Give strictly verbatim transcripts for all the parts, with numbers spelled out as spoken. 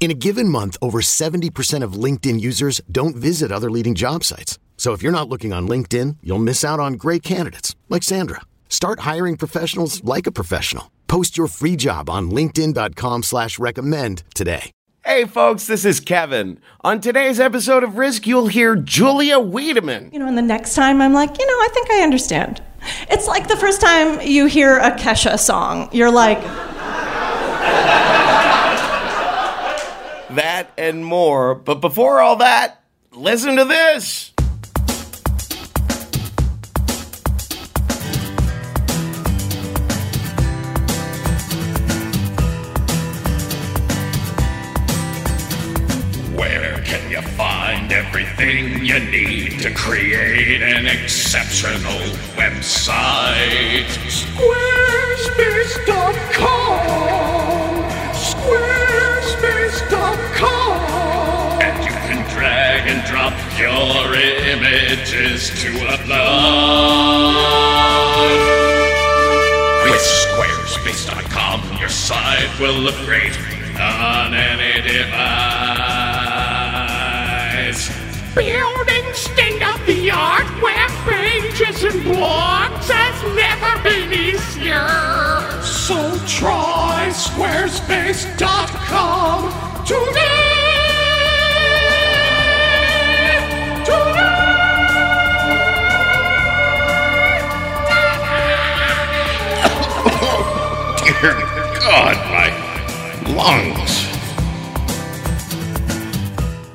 In a given month, over seventy percent of LinkedIn users don't visit other leading job sites. So if you're not looking on LinkedIn, you'll miss out on great candidates like Sandra. Start hiring professionals like a professional. Post your free job on linkedin.com slash recommend today. Hey, folks, this is Kevin. On today's episode of Risk, you'll hear Julia Wiedemann. You know, and the next time I'm like, you know, I think I understand. It's like the first time you hear a Kesha song. You're like... That and more. But before all that, listen to this. Where can you find everything you need to create an exceptional website? Squarespace dot com. Squarespace dot com. And you can drag and drop your images to upload. With Squarespace dot com, your site will look great on any device. Building state-of-the-art web pages and blogs has never been easier. So try Squarespace dot com today! Today! Dear God, my lungs.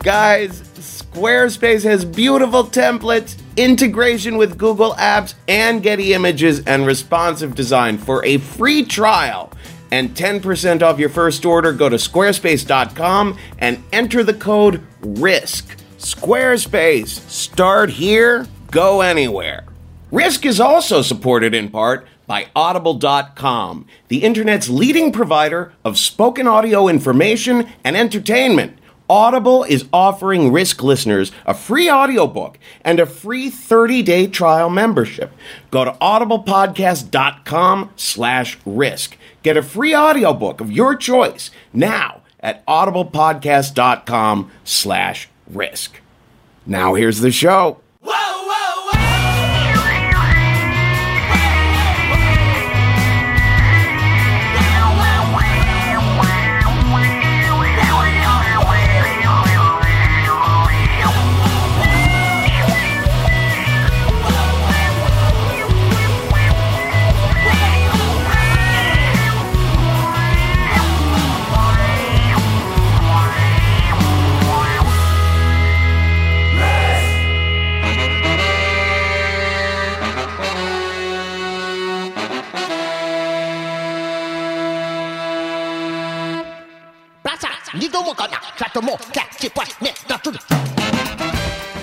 Guys, Squarespace has beautiful templates, integration with Google Apps and Getty Images, and responsive design. For a free trial and ten percent off your first order, go to squarespace dot com and enter the code RISK. Squarespace. Start here, go anywhere. Risk is also supported in part by audible dot com, the internet's leading provider of spoken audio information and entertainment. Audible is offering Risk listeners a free audiobook and a free thirty-day trial membership. Go to audiblepodcast.com slash risk. Get a free audiobook of your choice now at audiblepodcast.com slash risk. Now here's the show. Whoa, whoa, whoa!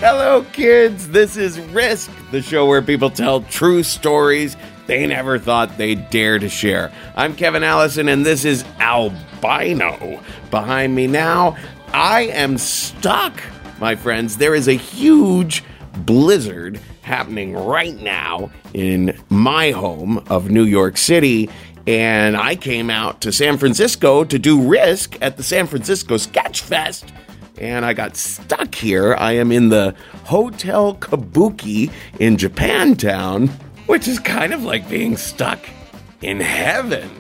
Hello, kids. This is Risk, the show where people tell true stories they never thought they'd dare to share. I'm Kevin Allison, and this is Albino. Behind me now, I am stuck, my friends. There is a huge blizzard happening right now in my home of New York City. And I came out to San Francisco to do Risk at the San Francisco Sketch Fest. And I got stuck here. I am in the Hotel Kabuki in Japantown, which is kind of like being stuck in heaven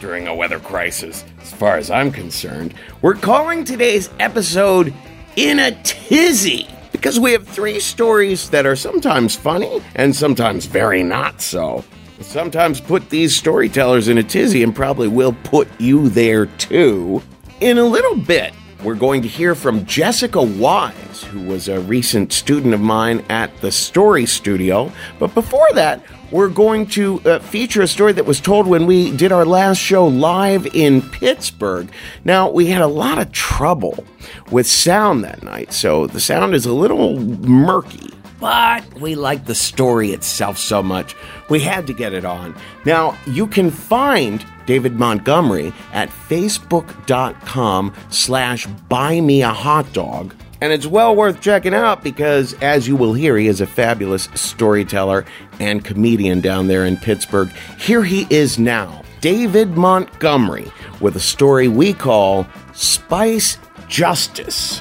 during a weather crisis, as far as I'm concerned. We're calling today's episode In a Tizzy, because we have three stories that are sometimes funny and sometimes very not so. Sometimes put these storytellers in a tizzy, and probably will put you there too. In a little bit, we're going to hear from Jessica Wise, who was a recent student of mine at the Story Studio. But before that, we're going to uh, feature a story that was told when we did our last show live in Pittsburgh. Now, we had a lot of trouble with sound that night, so the sound is a little murky. But we liked the story itself so much, we had to get it on. Now, you can find David Montgomery at facebook.com slash buymeahotdog. And it's well worth checking out because, as you will hear, he is a fabulous storyteller and comedian down there in Pittsburgh. Here he is now, David Montgomery, with a story we call Spice Justice.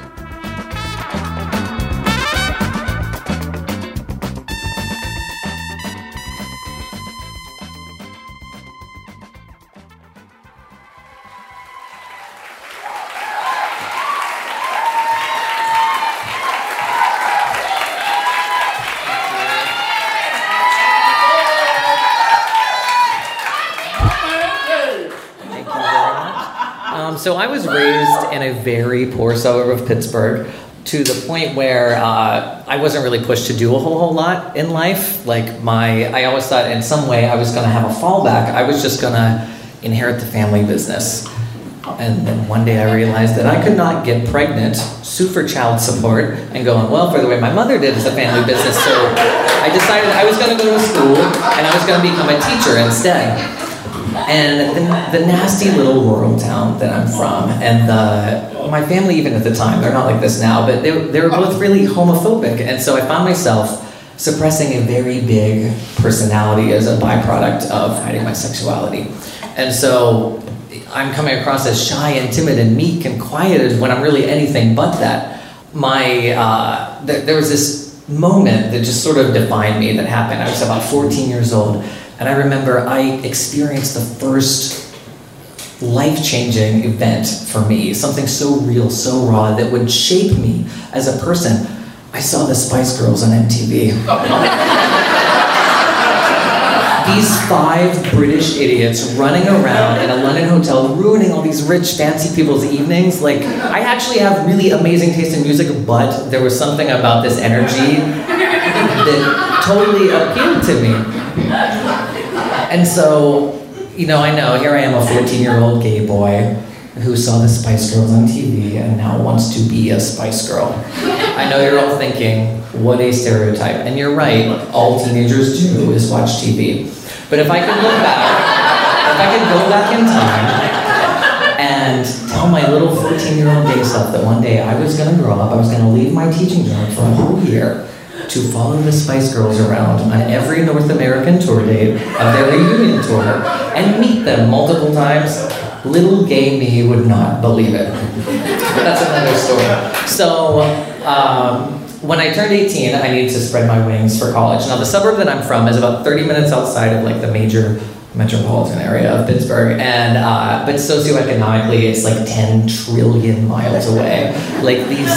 So I was raised in a very poor suburb of Pittsburgh, to the point where uh, I wasn't really pushed to do a whole whole lot in life. Like my, I always thought in some way I was going to have a fallback. I was just going to inherit the family business. And then one day I realized that I could not get pregnant, sue for child support, and go on welfare the way my mother did as a family business. So I decided I was going to go to school and I was going to become a teacher instead. And the, the nasty little rural town that I'm from, and the, my family, even at the time, they're not like this now, but they, they were both really homophobic. And so I found myself suppressing a very big personality as a byproduct of hiding my sexuality. And so I'm coming across as shy and timid and meek and quiet when I'm really anything but that. My uh, th- there was this moment that just sort of defined me that happened. I was about fourteen years old. And I remember I experienced the first life-changing event for me, something so real, so raw, that would shape me as a person. I saw the Spice Girls on M T V. These five British idiots running around in a London hotel, ruining all these rich, fancy people's evenings. Like, I actually have really amazing taste in music, but there was something about this energy that totally appealed to me. And so, you know, I know, here I am, a fourteen-year-old gay boy who saw the Spice Girls on T V and now wants to be a Spice Girl. I know you're all thinking, what a stereotype. And you're right, all teenagers do is watch T V. But if I could look back, if I could go back in time and tell my little fourteen-year-old gay self that one day I was going to grow up, I was going to leave my teaching job for a whole year to follow the Spice Girls around on every North American tour date of their reunion tour and meet them multiple times, little gay me would not believe it. But that's another story. So um, when I turned eighteen, I needed to spread my wings for college. Now the suburb that I'm from is about thirty minutes outside of like the major metropolitan area of Pittsburgh, and uh, but socioeconomically it's like ten trillion miles away. Like these.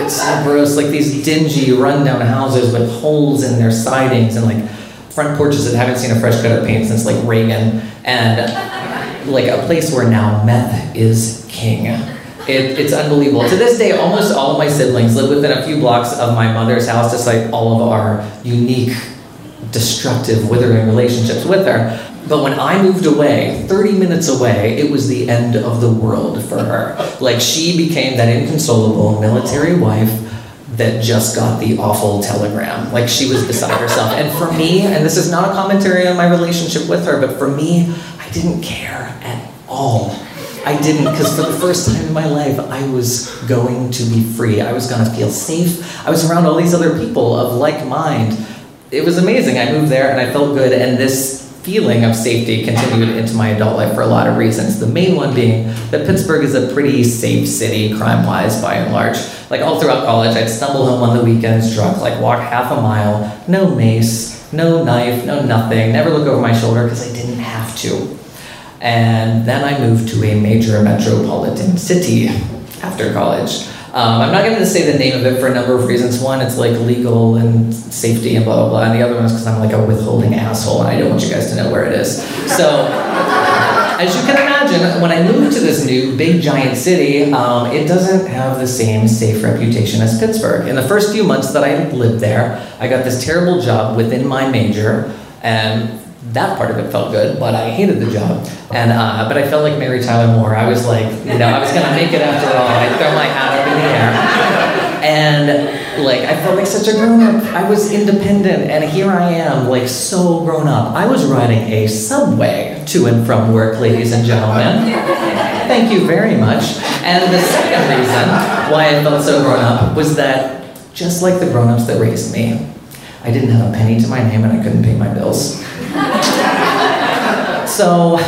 It's so gross, like these dingy, run-down houses with holes in their sidings and like front porches that haven't seen a fresh coat of paint since like Reagan, and like a place where now meth is king. It, it's unbelievable. To this day, almost all of my siblings live within a few blocks of my mother's house, despite all of our unique, destructive, withering relationships with her. But when I moved away, thirty minutes away, it was the end of the world for her. Like, she became that inconsolable military wife that just got the awful telegram. Like, she was beside herself. And for me, and this is not a commentary on my relationship with her, but for me, I didn't care at all. I didn't, because for the first time in my life, I was going to be free. I was going to feel safe. I was around all these other people of like mind. It was amazing. I moved there, and I felt good, and this feeling of safety continued into my adult life for a lot of reasons. The main one being that Pittsburgh is a pretty safe city, crime-wise, by and large. Like, all throughout college, I'd stumble home on the weekends drunk, like, walk half a mile, no mace, no knife, no nothing, never look over my shoulder because I didn't have to. And then I moved to a major metropolitan city after college. Um, I'm not going to say the name of it for a number of reasons. One, it's like legal and safety and blah, blah, blah. And the other one is because I'm like a withholding asshole and I don't want you guys to know where it is. So, as you can imagine, when I moved to this new big giant city, um, it doesn't have the same safe reputation as Pittsburgh. In the first few months that I lived there, I got this terrible job within my major, and that part of it felt good, but I hated the job. And uh, but I felt like Mary Tyler Moore. I was like, you know, I was gonna make it after all. I throw my hat up in the air, and like I felt like such a grown up. I was independent, and here I am, like so grown up. I was riding a subway to and from work, ladies and gentlemen. Thank you very much. And the second reason why I felt so grown up was that just like the grown ups that raised me, I didn't have a penny to my name, and I couldn't pay my bills. So,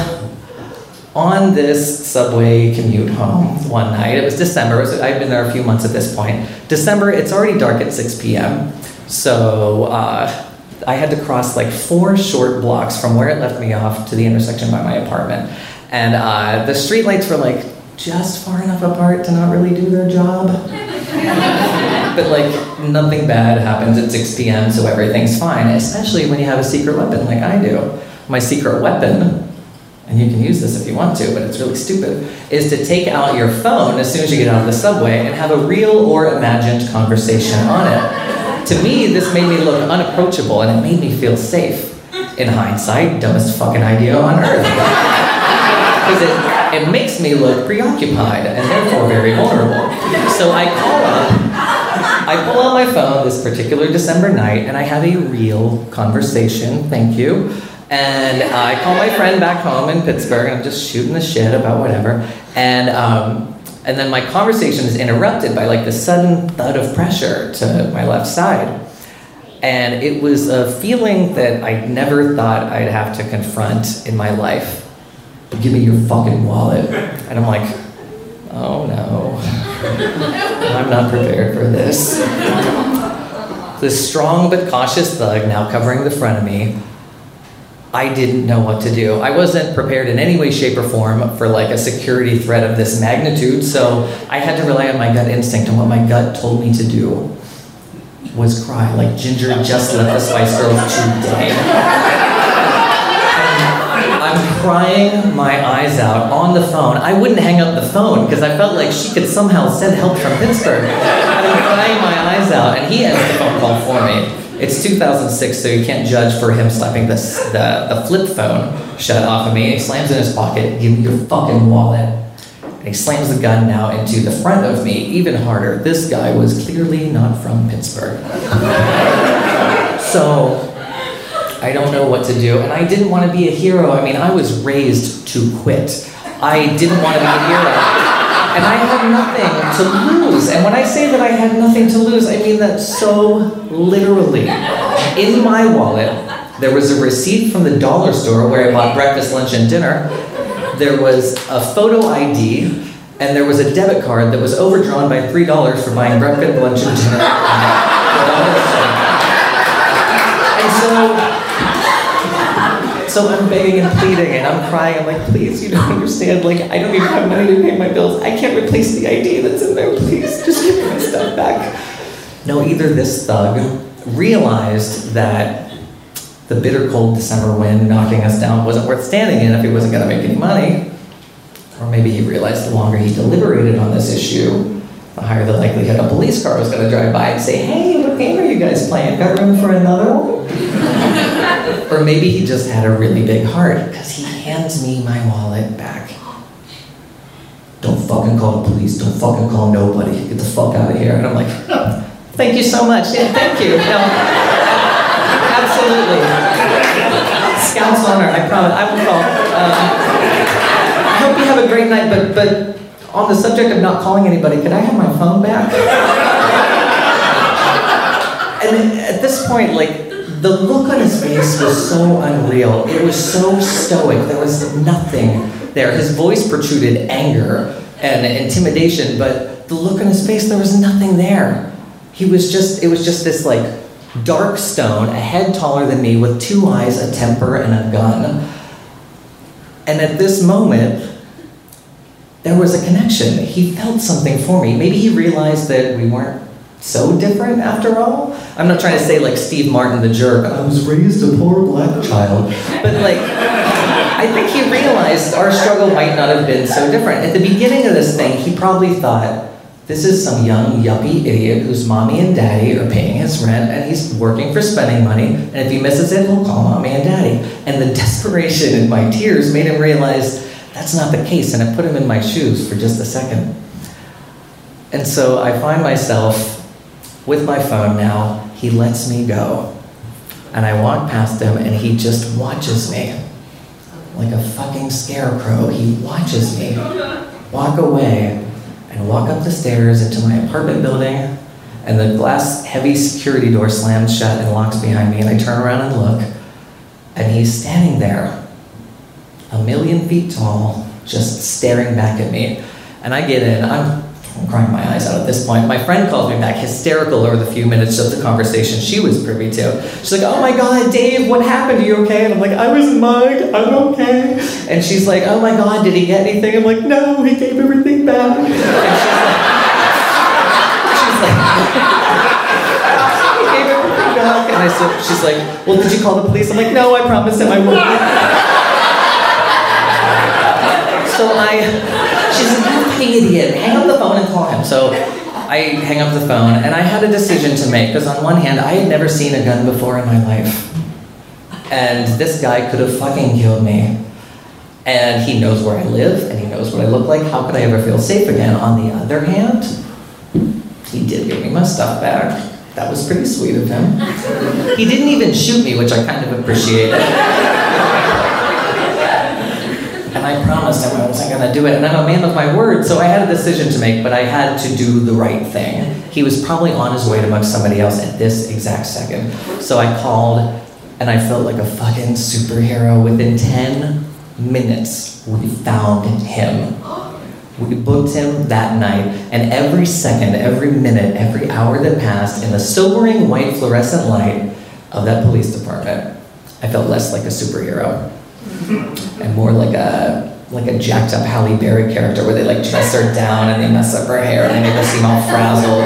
on this subway commute home one night, it was December, so I'd been there a few months at this point. December, it's already dark at six p.m., so uh, I had to cross like four short blocks from where it left me off to the intersection by my apartment. And uh, the streetlights were like just far enough apart to not really do their job. But like, nothing bad happens at six p.m., so everything's fine, especially when you have a secret weapon like I do. My secret weapon, and you can use this if you want to, but it's really stupid, is to take out your phone as soon as you get out of the subway and have a real or imagined conversation on it. To me, this made me look unapproachable, and it made me feel safe. In hindsight, dumbest fucking idea on earth. Because it, it makes me look preoccupied, and therefore very vulnerable. So I call up... I pull out my phone this particular December night, and I have a real conversation, thank you. And I call my friend back home in Pittsburgh, and I'm just shooting the shit about whatever. And um, and then my conversation is interrupted by like the sudden thud of pressure to my left side. And it was a feeling that I never thought I'd have to confront in my life. Give me your fucking wallet. And I'm like, oh no. I'm not prepared for this. This strong but cautious thug now covering the front of me. I didn't know what to do. I wasn't prepared in any way, shape, or form for like a security threat of this magnitude, so I had to rely on my gut instinct, and what my gut told me to do was cry like Ginger just left the Spice Girls today. I'm crying my eyes out on the phone. I wouldn't hang up the phone because I felt like she could somehow send help from Pittsburgh. I'm crying my eyes out, and he ends the phone call for me. It's two thousand six, so you can't judge for him slapping the, the, the flip phone shut off of me. He slams in his pocket, give me your fucking wallet. And he slams the gun now into the front of me, even harder. This guy was clearly not from Pittsburgh. So... I don't know what to do, and I didn't want to be a hero. I mean, I was raised to quit. I didn't want to be a hero, and I had nothing to lose. And when I say that I had nothing to lose, I mean that so literally. In my wallet, there was a receipt from the dollar store where I bought breakfast, lunch, and dinner. There was a photo I D, and there was a debit card that was overdrawn by three dollars for buying breakfast, lunch, and dinner at the dollar store. And so... So I'm begging and pleading, and I'm crying. I'm like, please, you don't understand. Like, I don't even have money to pay my bills. I can't replace the I D that's in there. Please, just give me my stuff back. No, either this thug realized that the bitter cold December wind knocking us down wasn't worth standing in if he wasn't going to make any money. Or maybe he realized the longer he deliberated on this issue, the higher the likelihood a police car was going to drive by and say, hey, what game are you guys playing? Got room for another one? Or maybe he just had a really big heart, because he hands me my wallet back. Don't fucking call the police. Don't fucking call nobody. Get the fuck out of here. And I'm like, oh, thank you so much. Yeah, thank you. No, absolutely. Scout's honor. I promise. I will call. Uh, I hope you have a great night, but, but on the subject of not calling anybody, could I have my phone back? And at this point, like, The look on his face was so unreal. It was so stoic. There was nothing there. His voice protruded anger and intimidation, but the look on his face, there was nothing there. He was just, it was just this like dark stone, a head taller than me with two eyes, a temper, and a gun. And at this moment, there was a connection. He felt something for me. Maybe he realized that we weren't so different after all. I'm not trying to say like Steve Martin the jerk, I was raised a poor black child. But like, I think he realized our struggle might not have been so different. At the beginning of this thing, he probably thought, this is some young yuppie idiot whose mommy and daddy are paying his rent and he's working for spending money, and if he misses it, he'll call mommy and daddy. And the desperation in my tears made him realize that's not the case, and it put him in my shoes for just a second. And so I find myself with my phone now, he lets me go. And I walk past him and he just watches me. Like a fucking scarecrow, he watches me walk away and walk up the stairs into my apartment building, and the glass heavy security door slams shut and locks behind me, and I turn around and look, and he's standing there, a million feet tall, just staring back at me. And I get in, I'm I'm crying my eyes out at this point. My friend calls me back hysterical over the few minutes of the conversation she was privy to. She's like, oh my God, Dave, what happened? Are you okay? And I'm like, I was mugged, I'm okay. And she's like, oh my God, did he get anything? I'm like, no, he gave everything back. And she's like, she's like, he gave everything back. And I said, she's like, well, did you call the police? I'm like, no, I promised him I wouldn't. So I... She's like, you're a fucking idiot. Hang up the phone and call him. So I hang up the phone, and I had a decision to make, because on one hand, I had never seen a gun before in my life. And this guy could have fucking killed me. And he knows where I live, and he knows what I look like. How could I ever feel safe again? On the other hand, he did give me my stuff back. That was pretty sweet of him. He didn't even shoot me, which I kind of appreciated. And I promised him I wasn't gonna do it, and I'm a man of my word, so I had a decision to make, but I had to do the right thing. He was probably on his way to mug somebody else at this exact second. So I called, and I felt like a fucking superhero. Within ten minutes, we found him. We booked him that night, and every second, every minute, every hour that passed, in the sobering white fluorescent light of that police department, I felt less like a superhero. And more like a like a jacked up Halle Berry character, where they like dress her down and they mess up her hair and they make her seem all frazzled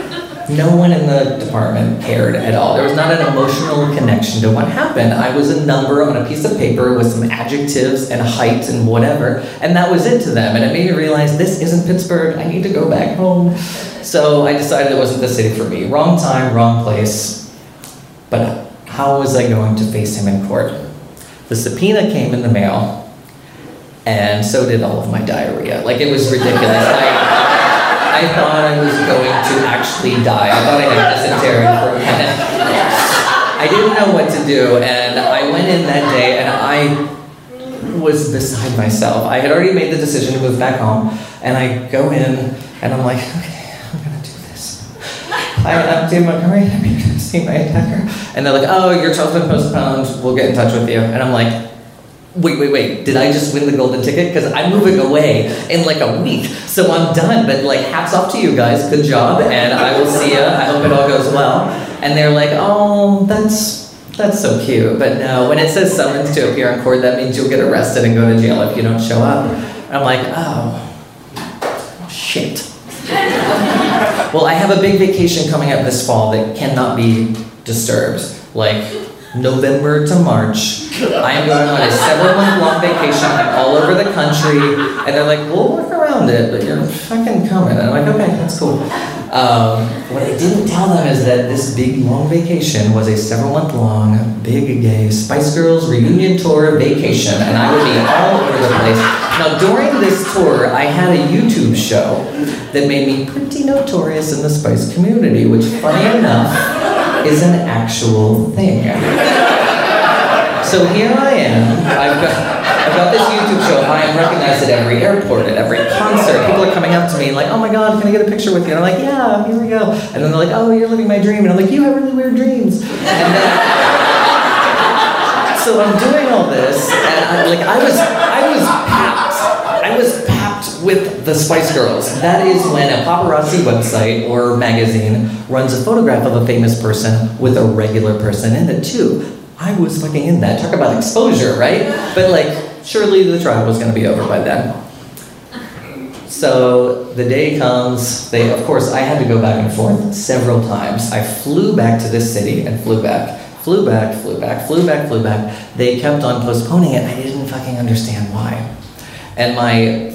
and weird. No one in the department cared at all. There was not an emotional connection to what happened. I was a number on a piece of paper with some adjectives and height and whatever, and that was it to them. And it made me realize this isn't Pittsburgh. I need to go back home. So I decided it wasn't the city for me. Wrong time, wrong place. But how was I going to face him in court? The subpoena came in the mail, and so did all of my diarrhea. Like, it was ridiculous. I, I thought I was going to actually die. I thought I had dysentery for a minute. I didn't know what to do, and I went in that day, and I was beside myself. I had already made the decision to move back home, and I go in, and I'm like, okay, I'm gonna do this. I'm David Montgomery, I'm gonna see my attacker. And they're like, oh, your trial's been postponed, we'll get in touch with you. And I'm like, wait, wait, wait, did I just win the golden ticket? Because I'm moving away in like a week, so I'm done. But like, hats off to you guys, good job, and I will see ya. I hope it all goes well. And they're like, oh, that's that's so cute. But no, when it says summons to appear in court, that means you'll get arrested and go to jail if you don't show up. And I'm like, oh, shit. Well, I have a big vacation coming up this fall that cannot be disturbed. Like, November to March, I am going on a several-month-long vacation. I'm all over the country, and they're like, we'll work around it, but you're fucking coming. And I'm like, okay, that's cool. Um, what I didn't tell them is that this big, long vacation was a several-month-long, big, gay Spice Girls reunion tour vacation, and I would be all over the place. Now, during this tour, I had a YouTube show that made me pretty notorious in the Spice community, which, funny enough, is an actual thing. So here I am, I've got, got this YouTube show and I am recognized at every airport, at every concert. People are coming up to me and like, oh my God, can I get a picture with you? And I'm like, yeah, here we go. And then they're like, oh, you're living my dream. And I'm like, you have really weird dreams. And then, so I'm doing all this and I'm like, I was, I was papped. I was papped with the Spice Girls. That is when a paparazzi website or magazine runs a photograph of a famous person with a regular person in it too. I was fucking in that. Talk about exposure, right? But like, surely the trial was gonna be over by then. So the day comes, they, of course, I had to go back and forth several times. I flew back to this city and flew back, flew back, flew back, flew back, flew back. They kept on postponing it. I didn't fucking understand why. And my,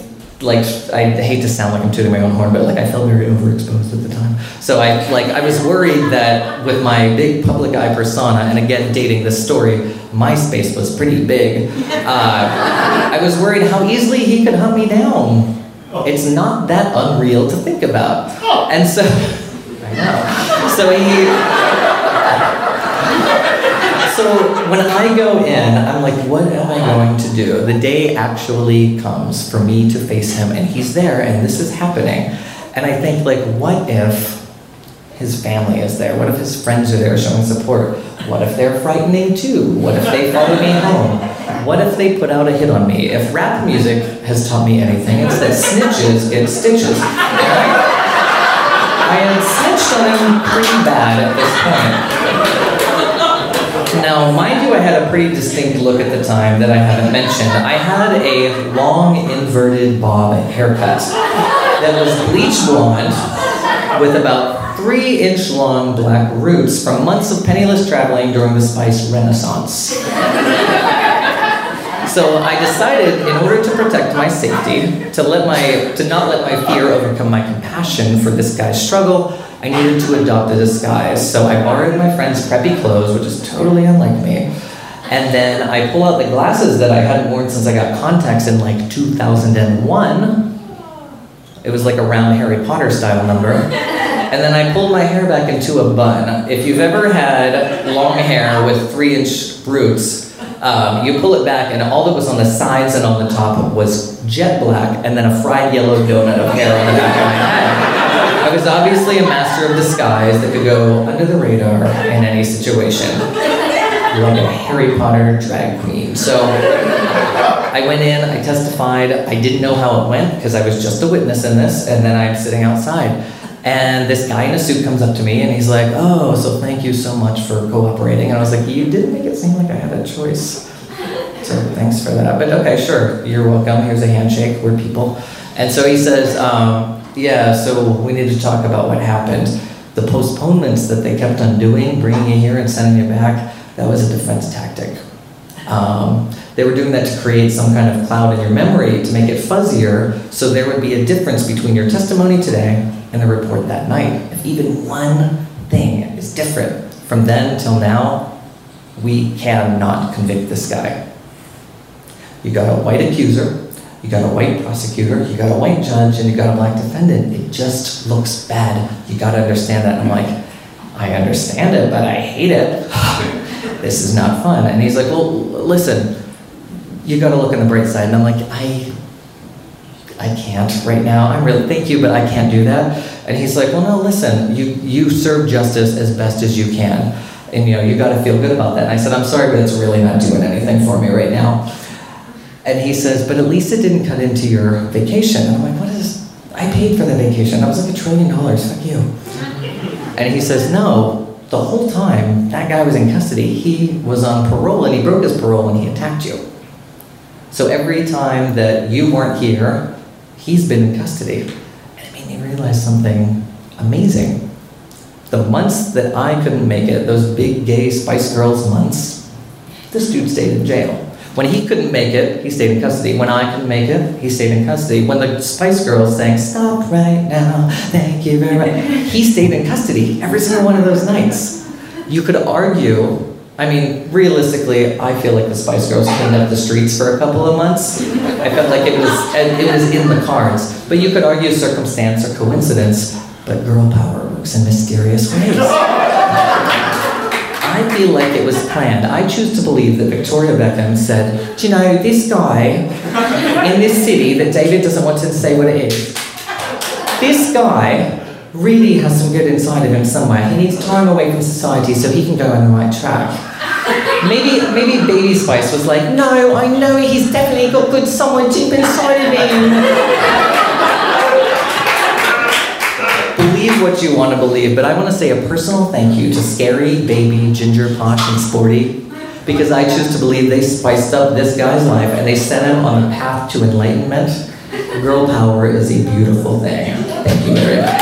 like, I hate to sound like I'm tooting my own horn, but like, I felt very overexposed at the time. So I like I was worried that with my big public eye persona, and again dating this story, MySpace was pretty big. Uh, I was worried how easily he could hunt me down. It's not that unreal to think about. And so, I know. So he, so when I go in, I'm like, what am I going to do? The day actually comes for me to face him, and he's there, and this is happening. And I think like, what if his family is there? What if his friends are there showing support? What if they're frightening too? What if they follow me home? What if they put out a hit on me? If rap music has taught me anything, it's that snitches get stitches. I am snitched on him pretty bad at this point. Now, mind you, I had a pretty distinct look at the time that I haven't mentioned. I had a long inverted bob haircut that was bleach blonde with about three inch long black roots from months of penniless traveling during the Spice Renaissance. So I decided, in order to protect my safety, to let my to not let my fear overcome my compassion for this guy's struggle, I needed to adopt a disguise. So I borrowed my friend's preppy clothes, which is totally unlike me. And then I pull out the glasses that I hadn't worn since I got contacts in like two thousand one. It was like a round Harry Potter style number. And then I pulled my hair back into a bun. If you've ever had long hair with three inch roots, um, you pull it back and all that was on the sides and on the top was jet black and then a fried yellow donut of hair on the back of my head. I was obviously a master of disguise that could go under the radar in any situation. You're like a Harry Potter drag queen. So I went in, I testified. I didn't know how it went because I was just a witness in this, and then I'm sitting outside. And this guy in a suit comes up to me and he's like, oh, so thank you so much for cooperating. And I was like, you did make it seem like I had a choice. So thanks for that. But okay, sure, you're welcome. Here's a handshake, we're people. And so he says, um, yeah, so we need to talk about what happened. The postponements that they kept on doing, bringing you here and sending you back, that was a defense tactic. Um, They were doing that to create some kind of cloud in your memory to make it fuzzier, so there would be a difference between your testimony today and the report that night. If even one thing is different from then till now, we cannot convict this guy. You got a white accuser, you got a white prosecutor, you got a white judge, and you got a black defendant. It just looks bad. You gotta understand that. I'm like, I understand it, but I hate it. This is not fun. And he's like, well, listen, you gotta look on the bright side. And I'm like, I I can't right now. I really thank you, but I can't do that. And he's like, well, no, listen, you you serve justice as best as you can. And you know, you gotta feel good about that. And I said, I'm sorry, but it's really not doing anything for me right now. And he says, but at least it didn't cut into your vacation. And I'm like, what is this? I paid for the vacation. That was like a trillion dollars, fuck you. And he says, no. The whole time that guy was in custody, he was on parole and he broke his parole and he attacked you. So every time that you weren't here, he's been in custody. And it made me realize something amazing. The months that I couldn't make it, those big gay Spice Girls months, this dude stayed in jail. When he couldn't make it, he stayed in custody. When I couldn't make it, he stayed in custody. When the Spice Girls sang, stop right now, thank you very much, he stayed in custody every single one of those nights. You could argue, I mean, realistically, I feel like the Spice Girls cleaned up the streets for a couple of months. I felt like it was, it was in the cards. But you could argue circumstance or coincidence, but girl power works in mysterious ways. I feel like it was planned. I choose to believe that Victoria Beckham said, do you know, this guy in this city that David doesn't want to say what it is, this guy really has some good inside of him somewhere. He needs time away from society so he can go on the right track. Maybe maybe Baby Spice was like, no, I know he's definitely got good someone deep inside of him. Believe what you want to believe, but I want to say a personal thank you to Scary, Baby, Ginger, Posh, and Sporty, because I choose to believe they spiced up this guy's life and they set him on a path to enlightenment. Girl power is a beautiful thing. Thank you very much.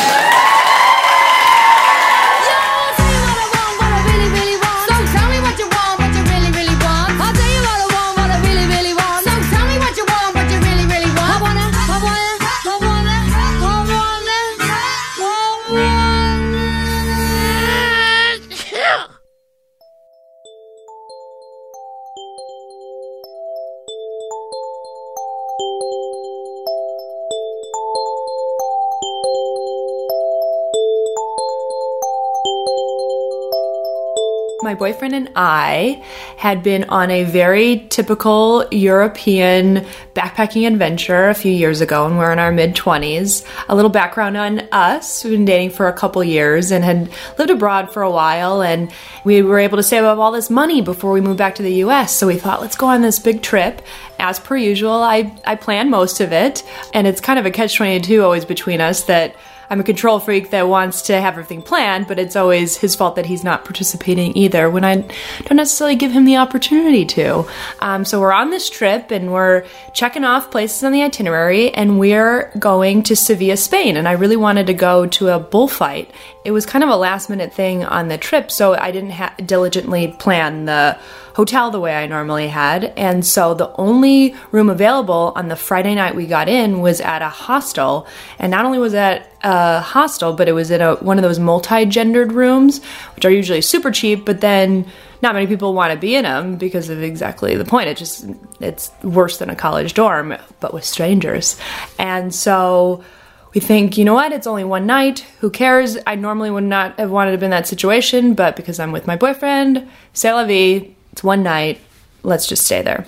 My boyfriend and I had been on a very typical European backpacking adventure a few years ago, and we're in our mid-twenties. A little background on us. We've been dating for a couple years and had lived abroad for a while, and we were able to save up all this money before we moved back to the U S, so we thought, let's go on this big trip. As per usual, I, I planned most of it, and it's kind of a catch twenty-two always between us that I'm a control freak that wants to have everything planned, but it's always his fault that he's not participating either when I don't necessarily give him the opportunity to. Um, so we're on this trip and we're checking off places on the itinerary, and we're going to Seville, Spain. And I really wanted to go to a bullfight. It was kind of a last minute thing on the trip, so I didn't ha- diligently plan the hotel the way I normally had. And so the only room available on the Friday night we got in was at a hostel. And not only was that a hostel, but it was in a, one of those multi-gendered rooms, which are usually super cheap, but then not many people want to be in them because of exactly the point. It just, it's worse than a college dorm, but with strangers. And so we think, you know what, it's only one night, who cares? I normally would not have wanted to be in that situation, but because I'm with my boyfriend, c'est la vie. It's one night, let's just stay there.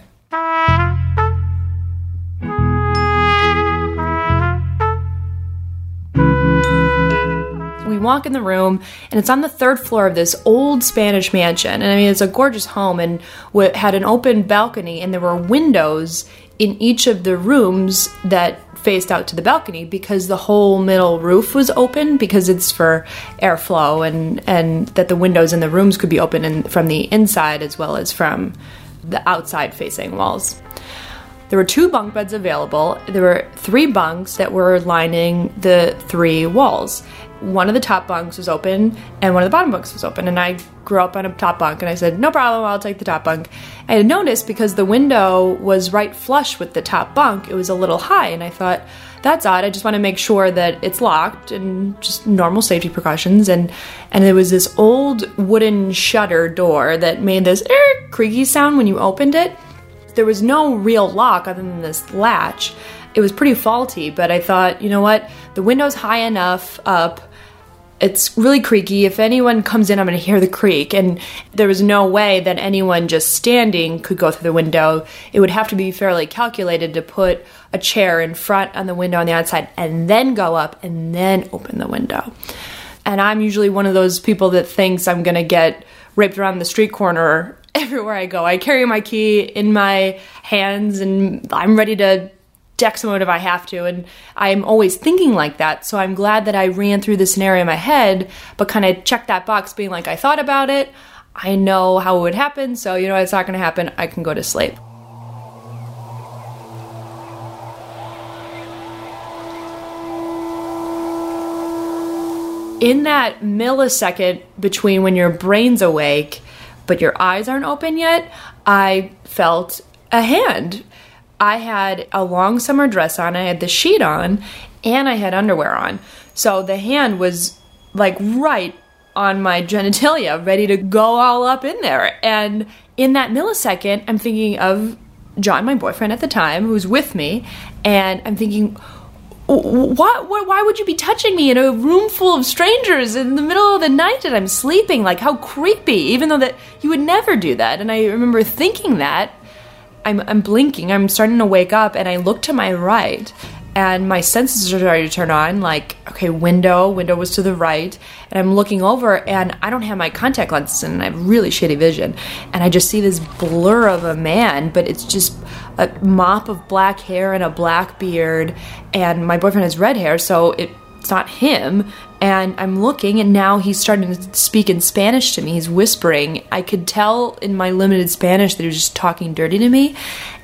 We walk in the room, and it's on the third floor of this old Spanish mansion. And I mean, it's a gorgeous home, and it had an open balcony, and there were windows in each of the rooms that faced out to the balcony because the whole middle roof was open because it's for airflow, and, and that the windows in the rooms could be open in, from the inside as well as from the outside facing walls. There were two bunk beds available. There were three bunks that were lining the three walls. One of the top bunks was open and one of the bottom bunks was open, and I grew up on a top bunk, and I said, no problem, I'll take the top bunk. I had noticed because the window was right flush with the top bunk, it was a little high, and I thought, that's odd, I just want to make sure that it's locked and just normal safety precautions, and, and there was this old wooden shutter door that made this er, creaky sound when you opened it. There was no real lock other than this latch. It was pretty faulty, but I thought, you know what, the window's high enough up, it's really creaky. If anyone comes in, I'm going to hear the creak. And there was no way that anyone just standing could go through the window. It would have to be fairly calculated to put a chair in front on the window on the outside and then go up and then open the window. And I'm usually one of those people that thinks I'm going to get raped around the street corner everywhere I go. I carry my key in my hands and I'm ready to deck someone if I have to, and I'm always thinking like that, so I'm glad that I ran through the scenario in my head, but kind of checked that box being like, I thought about it, I know how it would happen, so you know it's not going to happen, I can go to sleep. In that millisecond between when your brain's awake, but your eyes aren't open yet, I felt a hand. I had a long summer dress on, I had the sheet on, and I had underwear on. So the hand was like right on my genitalia, ready to go all up in there. And in that millisecond, I'm thinking of John, my boyfriend at the time, who's with me, and I'm thinking, Why, why, why would you be touching me in a room full of strangers in the middle of the night and I'm sleeping? Like, how creepy, even though that you would never do that. And I remember thinking that. I'm, I'm blinking. I'm starting to wake up, and I look to my right, and my senses are starting to turn on, like, okay, window. Window was to the right. And I'm looking over, and I don't have my contact lenses, and I have really shitty vision. And I just see this blur of a man, but it's just a mop of black hair and a black beard. And my boyfriend has red hair, so it, it's not him. And I'm looking, and now he's starting to speak in Spanish to me. He's whispering. I could tell in my limited Spanish that he was just talking dirty to me.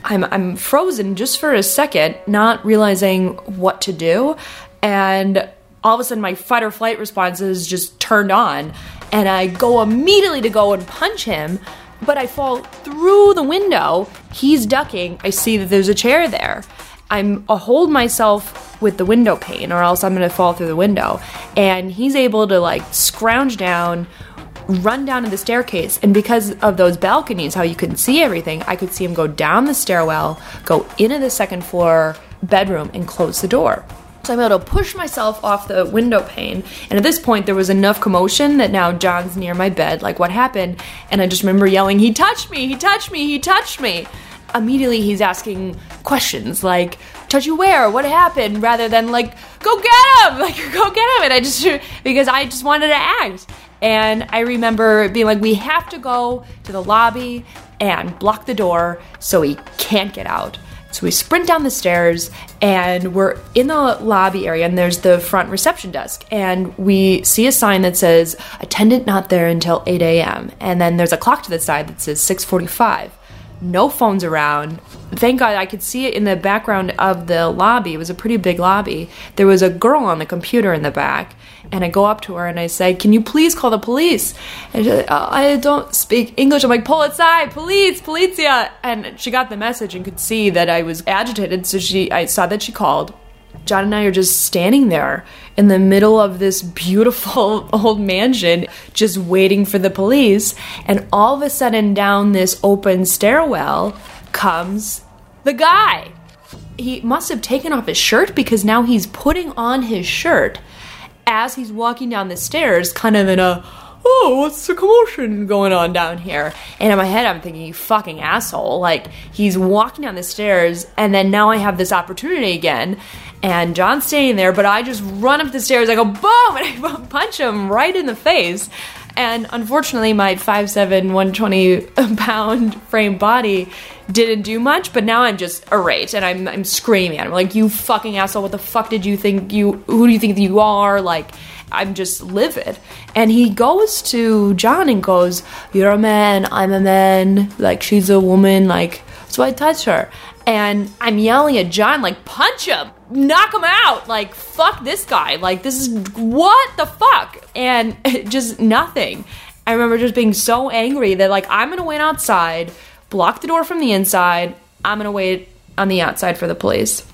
I'm I'm frozen just for a second, not realizing what to do. And all of a sudden, my fight or flight response is just turned on. And I go immediately to go and punch him, but I fall through the window. He's ducking. I see that there's a chair there. I'm I hold myself with the window pane, or else I'm going to fall through the window. And he's able to, like, scrounge down, run down to the staircase. And because of those balconies, how you couldn't see everything, I could see him go down the stairwell, go into the second floor bedroom, and close the door. So I'm able to push myself off the window pane. And at this point, there was enough commotion that now John's near my bed, like, what happened? And I just remember yelling, he touched me, he touched me, he touched me. Immediately he's asking questions like, touch you where? What happened? Rather than like, go get him! Like, go get him! And I just, because I just wanted to act. And I remember being like, we have to go to the lobby and block the door so he can't get out. So we sprint down the stairs, and we're in the lobby area, and there's the front reception desk. And we see a sign that says, attendant not there until eight a.m. And then there's a clock to the side that says six forty-five. No phones around. Thank God I could see it in the background of the lobby. It was a pretty big lobby. There was a girl on the computer in the back, and I go up to her and I say, can you please call the police? And she's like, oh, I don't speak English. I'm like, polizei, police, polizia. And she got the message and could see that I was agitated, so she, I saw that she called. John and I are just standing there in the middle of this beautiful old mansion, just waiting for the police. And all of a sudden, down this open stairwell comes the guy. He must have taken off his shirt, because now he's putting on his shirt as he's walking down the stairs, kind of in a, oh, what's the commotion going on down here? And in my head, I'm thinking, you fucking asshole. Like, he's walking down the stairs, and then now I have this opportunity again. And John's standing there, but I just run up the stairs, I go, boom, and I punch him right in the face. And unfortunately, my five seven, one hundred twenty pound frame body didn't do much, but now I'm just irate, and I'm I'm screaming at him, like, you fucking asshole, what the fuck did you think you, who do you think you are? Like, I'm just livid. And he goes to John and goes, you're a man, I'm a man, like, she's a woman, like, so I touch her. And I'm yelling at John, like, punch him, knock him out, like, fuck this guy, like, this is, what the fuck? And just nothing. I remember just being so angry that, like, I'm gonna wait outside, block the door from the inside, I'm gonna wait on the outside for the police.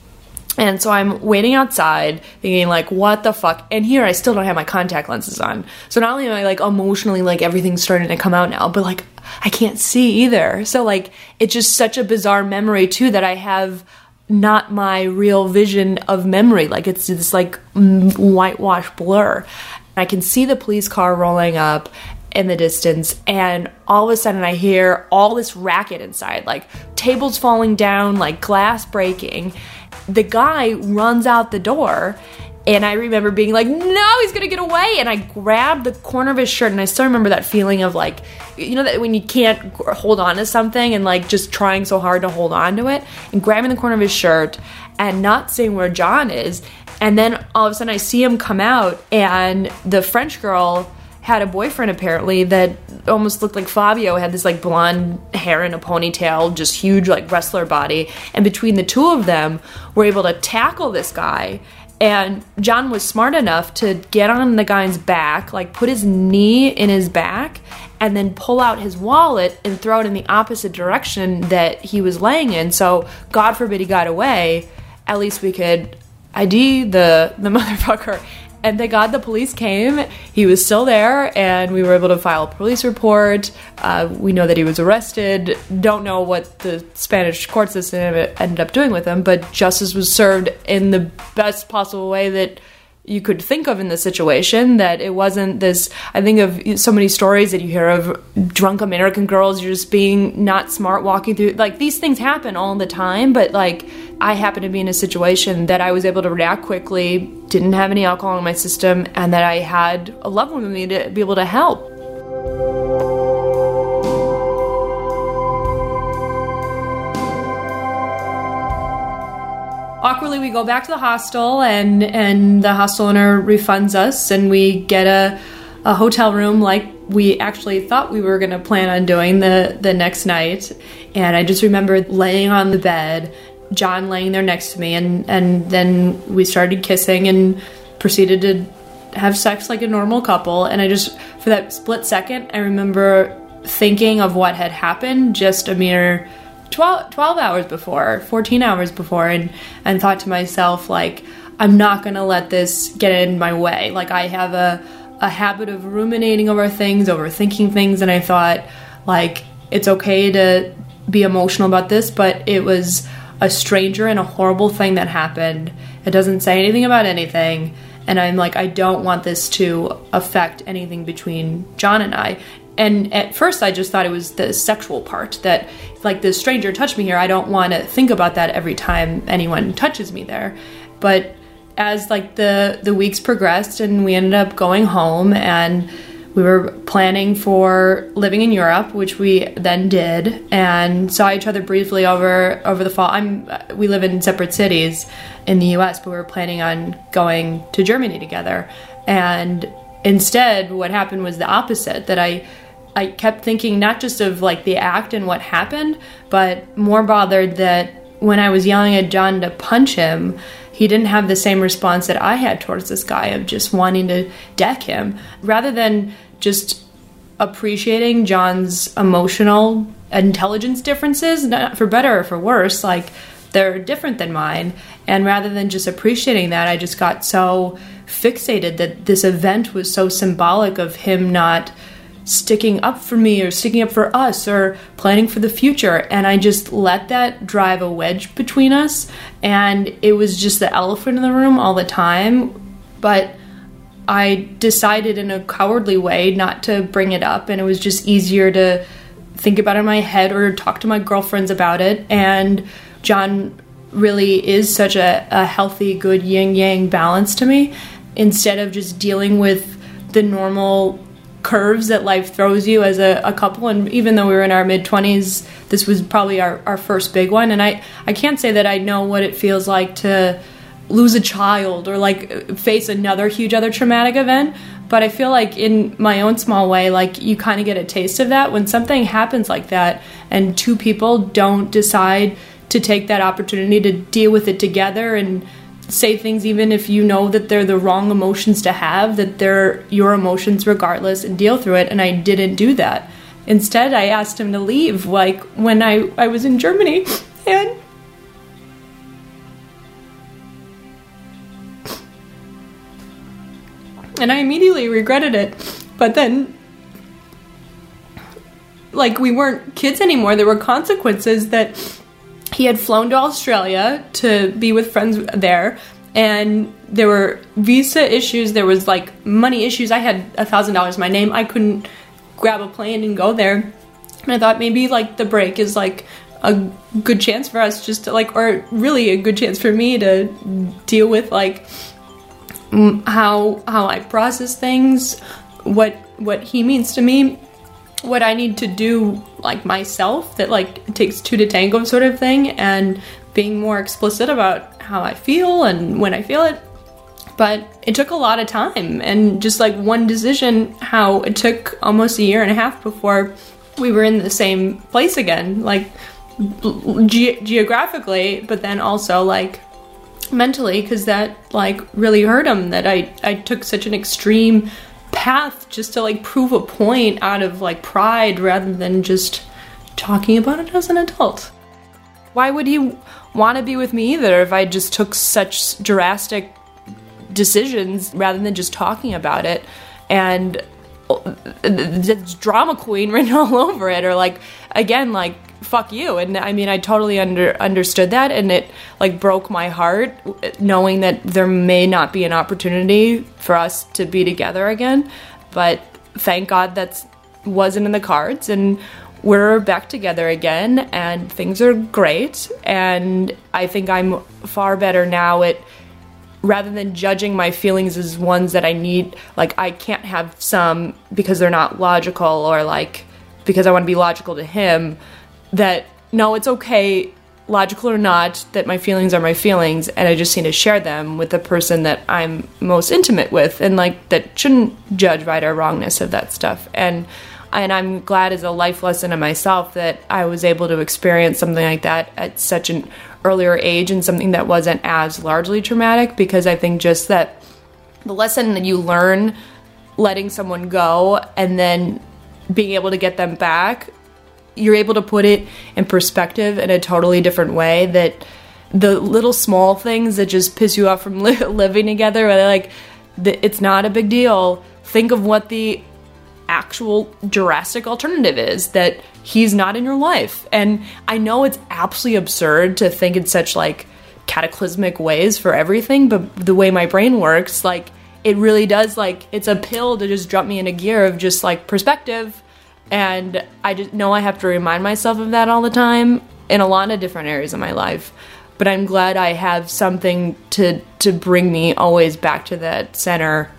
And so I'm waiting outside thinking, like, what the fuck? And here I still don't have my contact lenses on. So not only am I, like, emotionally, like, everything's starting to come out now, but, like, I can't see either. So, like, it's just such a bizarre memory, too, that I have not my real vision of memory. Like, it's this, like, whitewash blur. I can see the police car rolling up in the distance, and all of a sudden I hear all this racket inside, like, tables falling down, like, glass breaking. The guy runs out the door, and I remember being like, no, he's gonna get away, and I grabbed the corner of his shirt, and I still remember that feeling of, like, you know, that when you can't hold on to something and, like, just trying so hard to hold on to it, and grabbing the corner of his shirt and not seeing where John is, and then all of a sudden I see him come out, and the French girl had a boyfriend, apparently, that almost looked like Fabio, had this, like, blonde hair and a ponytail, just huge, like, wrestler body, and between the two of them were able to tackle this guy, and John was smart enough to get on the guy's back, like, put his knee in his back, and then pull out his wallet and throw it in the opposite direction that he was laying in, so God forbid he got away, at least we could I D the the motherfucker. And thank God the police came. He was still there, and we were able to file a police report. Uh, we know that he was arrested. Don't know what the Spanish court system ended up doing with him, but justice was served in the best possible way that you could think of in this situation, that it wasn't this. I think of so many stories that you hear of drunk American girls just being not smart walking through. Like, these things happen all the time, but like, I happened to be in a situation that I was able to react quickly, didn't have any alcohol in my system, and that I had a loved one with me to be able to help. Awkwardly, we go back to the hostel, and, and the hostel owner refunds us, and we get a, a hotel room like we actually thought we were going to plan on doing the, the next night. And I just remember laying on the bed, John laying there next to me, and, and then we started kissing and proceeded to have sex like a normal couple. And I just, for that split second, I remember thinking of what had happened just a mere twelve, twelve hours before, fourteen hours before, and, and thought to myself, like, I'm not going to let this get in my way. Like, I have a, a habit of ruminating over things, overthinking things, and I thought, like, it's okay to be emotional about this, but it was a stranger and a horrible thing that happened. It doesn't say anything about anything, and I'm like, I don't want this to affect anything between John and I. And at first I just thought it was the sexual part, that like, this stranger touched me here, I don't want to think about that every time anyone touches me there. But as like the, the weeks progressed, and we ended up going home, and we were planning for living in Europe, which we then did, and saw each other briefly over, over the fall. I'm, we live in separate cities in the U S, but we were planning on going to Germany together. And instead, what happened was the opposite, that I I kept thinking not just of like the act and what happened, but more bothered that when I was yelling at John to punch him, he didn't have the same response that I had towards this guy of just wanting to deck him. Rather than just appreciating John's emotional intelligence differences, not for better or for worse, like, they're different than mine. And rather than just appreciating that, I just got so fixated that this event was so symbolic of him not sticking up for me or sticking up for us or planning for the future. And I just let that drive a wedge between us. And it was just the elephant in the room all the time. But I decided in a cowardly way not to bring it up. And it was just easier to think about it in my head or talk to my girlfriends about it. And John really is such a, a healthy, good yin-yang balance to me. Instead of just dealing with the normal curves that life throws you as a, a couple, and even though we were in our mid-twenties, this was probably our, our first big one, and I, I can't say that I know what it feels like to lose a child or like face another huge other traumatic event, but I feel like in my own small way, like, you kind of get a taste of that when something happens like that and two people don't decide to take that opportunity to deal with it together and say things, even if you know that they're the wrong emotions to have, that they're your emotions regardless, and deal through it. And I didn't do that. Instead, I asked him to leave, like, when I, I was in Germany. And and I immediately regretted it. But then, like, we weren't kids anymore. There were consequences that... He had flown to Australia to be with friends there, and there were visa issues. There was, like, money issues. I had one thousand dollars in my name. I couldn't grab a plane and go there. And I thought maybe, like, the break is, like, a good chance for us just to, like, or really a good chance for me to deal with, like, how how I process things, what what he means to me, what I need to do, like, myself, that, like, it takes two to tango sort of thing, and being more explicit about how I feel and when I feel it. But it took a lot of time, and just, like, one decision, how it took almost a year and a half before we were in the same place again, like, ge- geographically, but then also, like, mentally, because that, like, really hurt him, that I, I took such an extreme path just to, like, prove a point out of, like, pride rather than just talking about it as an adult. Why would he want to be with me either if I just took such drastic decisions rather than just talking about it. And that's drama queen written all over it, or like, again, like, fuck you. And I mean, I totally under, understood that, and it like broke my heart knowing that there may not be an opportunity for us to be together again. But thank God that's wasn't in the cards, and we're back together again, and things are great. And I think I'm far better now at, rather than judging my feelings as ones that I need, like, I can't have some because they're not logical, or like because I want to be logical to him, that no, it's okay, logical or not, that my feelings are my feelings, and I just need to share them with the person that I'm most intimate with, and like that shouldn't judge right or wrongness of that stuff. And and I'm glad, as a life lesson in myself, that I was able to experience something like that at such an earlier age, and something that wasn't as largely traumatic, because I think just that the lesson that you learn letting someone go and then being able to get them back, you're able to put it in perspective in a totally different way, that the little small things that just piss you off from li- living together, where they're like, it's not a big deal. Think of what the actual drastic alternative is, that he's not in your life. And I know it's absolutely absurd to think in such like cataclysmic ways for everything, but the way my brain works, like, it really does, like, it's a pill to just drop me in a gear of just like perspective. And I just know I have to remind myself of that all the time in a lot of different areas of my life. But I'm glad I have something to to bring me always back to that center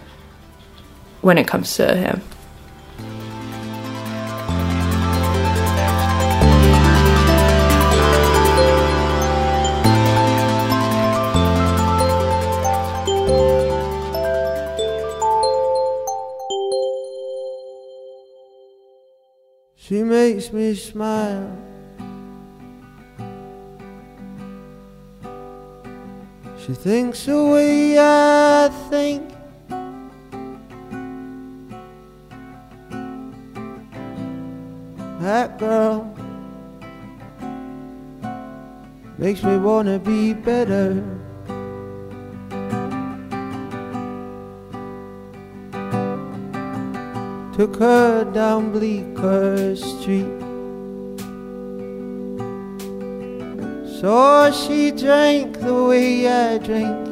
when it comes to him. She makes me smile. She thinks the way I think. That girl makes me wanna be better. Took her down Bleecker Street, so she drank the way I drank.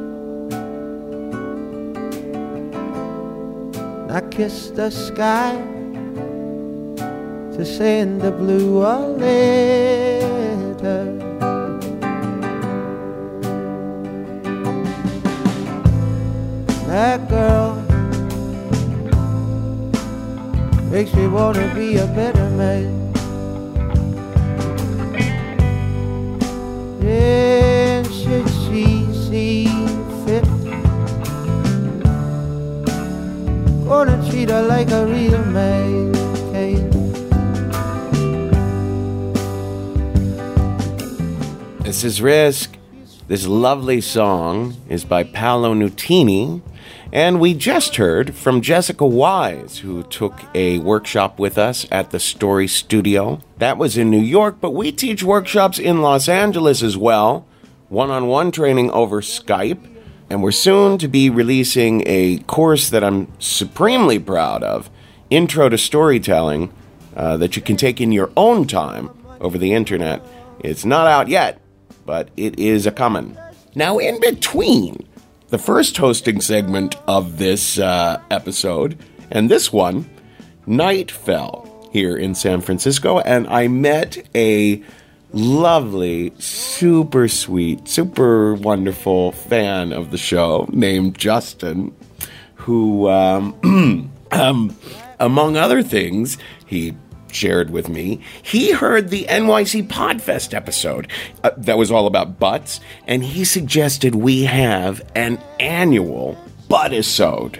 I kissed the sky to send the blue a letter. That girl makes me wanna be a better man. And should she see fit, gonna treat her like a real man. This is Risk. This lovely song is by Paolo Nutini. And we just heard from Jessica Wise, who took a workshop with us at the Story Studio. That was in New York, but we teach workshops in Los Angeles as well. One-on-one training over Skype. And we're soon to be releasing a course that I'm supremely proud of, Intro to Storytelling, uh, that you can take in your own time over the internet. It's not out yet, but it is a-comin'. Now, in between the first hosting segment of this uh, episode and this one, night fell here in San Francisco, and I met a lovely, super sweet, super wonderful fan of the show named Justin, who, um, um, among other things, he shared with me, he heard the N Y C Podfest episode uh, that was all about butts, and he suggested we have an annual buttisode.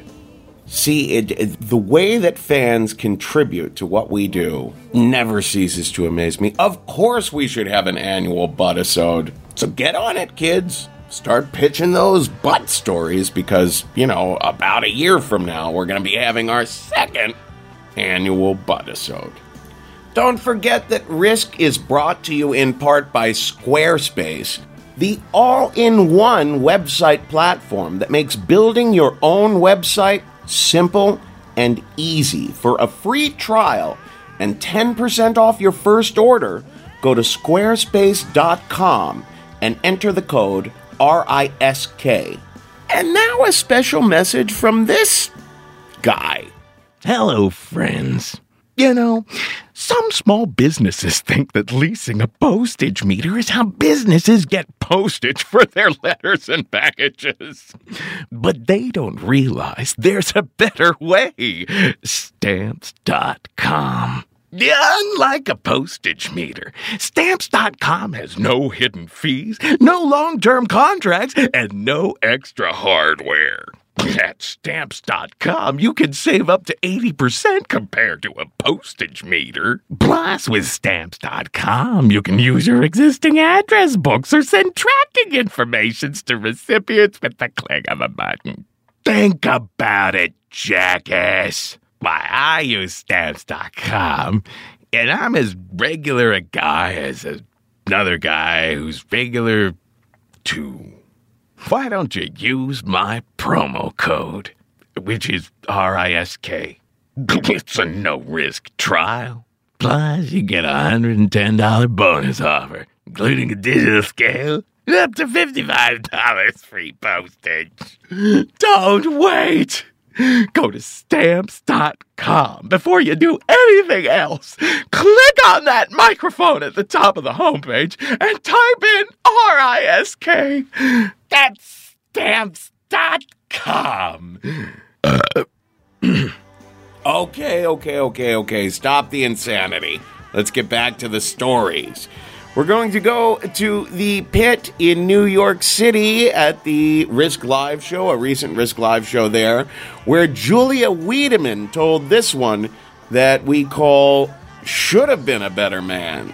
See, it, it, the way that fans contribute to what we do never ceases to amaze me. Of course we should have an annual buttisode. So get on it, kids. Start pitching those butt stories, because, you know, about a year from now, we're going to be having our second annual buttisode. Don't forget that Risk is brought to you in part by Squarespace. the all-in-one website platform that makes building your own website simple and easy. For a free trial and ten percent off your first order, go to squarespace dot com and enter the code R I S K. And now a special message from this guy. Hello, friends. You know, some small businesses think that leasing a postage meter is how businesses get postage for their letters and packages. But they don't realize there's a better way. Stamps dot com. Unlike a postage meter, Stamps dot com has no hidden fees, no long-term contracts, and no extra hardware. At Stamps dot com, you can save up to eighty percent compared to a postage meter. Plus, with Stamps dot com, you can use your existing address books or send tracking information to recipients with the click of a button. Think about it, jackass. Why, I use Stamps dot com, and I'm as regular a guy as another guy who's regular too. Why don't you use my promo code, which is R I S K? It's a no-risk trial. Plus, you get a one hundred ten dollars bonus offer, including a digital scale, and up to fifty-five dollars free postage. Don't wait! Go to Stamps dot com before you do anything else. Click on that microphone at the top of the homepage and type in R I S K. That's Stamps dot com. Uh, okay, okay, okay, okay. Stop the insanity. Let's get back to the stories. We're going to go to the Pit in New York City at the Risk Live show, a recent Risk Live show there, where Julia Wiedemann told this one that we call Should Have Been a Better Man.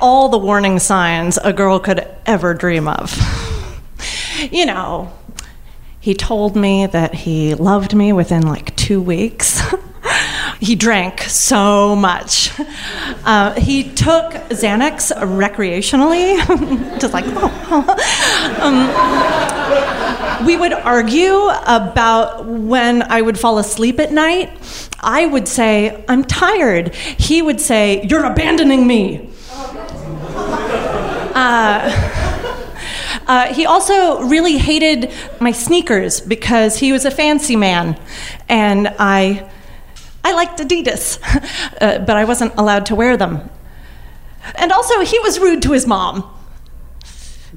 All the warning signs a girl could ever dream of. You know, he told me that he loved me within like two weeks. He drank so much. Uh, he took Xanax recreationally. Just like, oh. um, we would argue about when I would fall asleep at night. I would say, I'm tired. He would say, you're abandoning me. Uh, uh, he also really hated my sneakers because he was a fancy man, and I I liked Adidas, uh, but I wasn't allowed to wear them. And also, he was rude to his mom.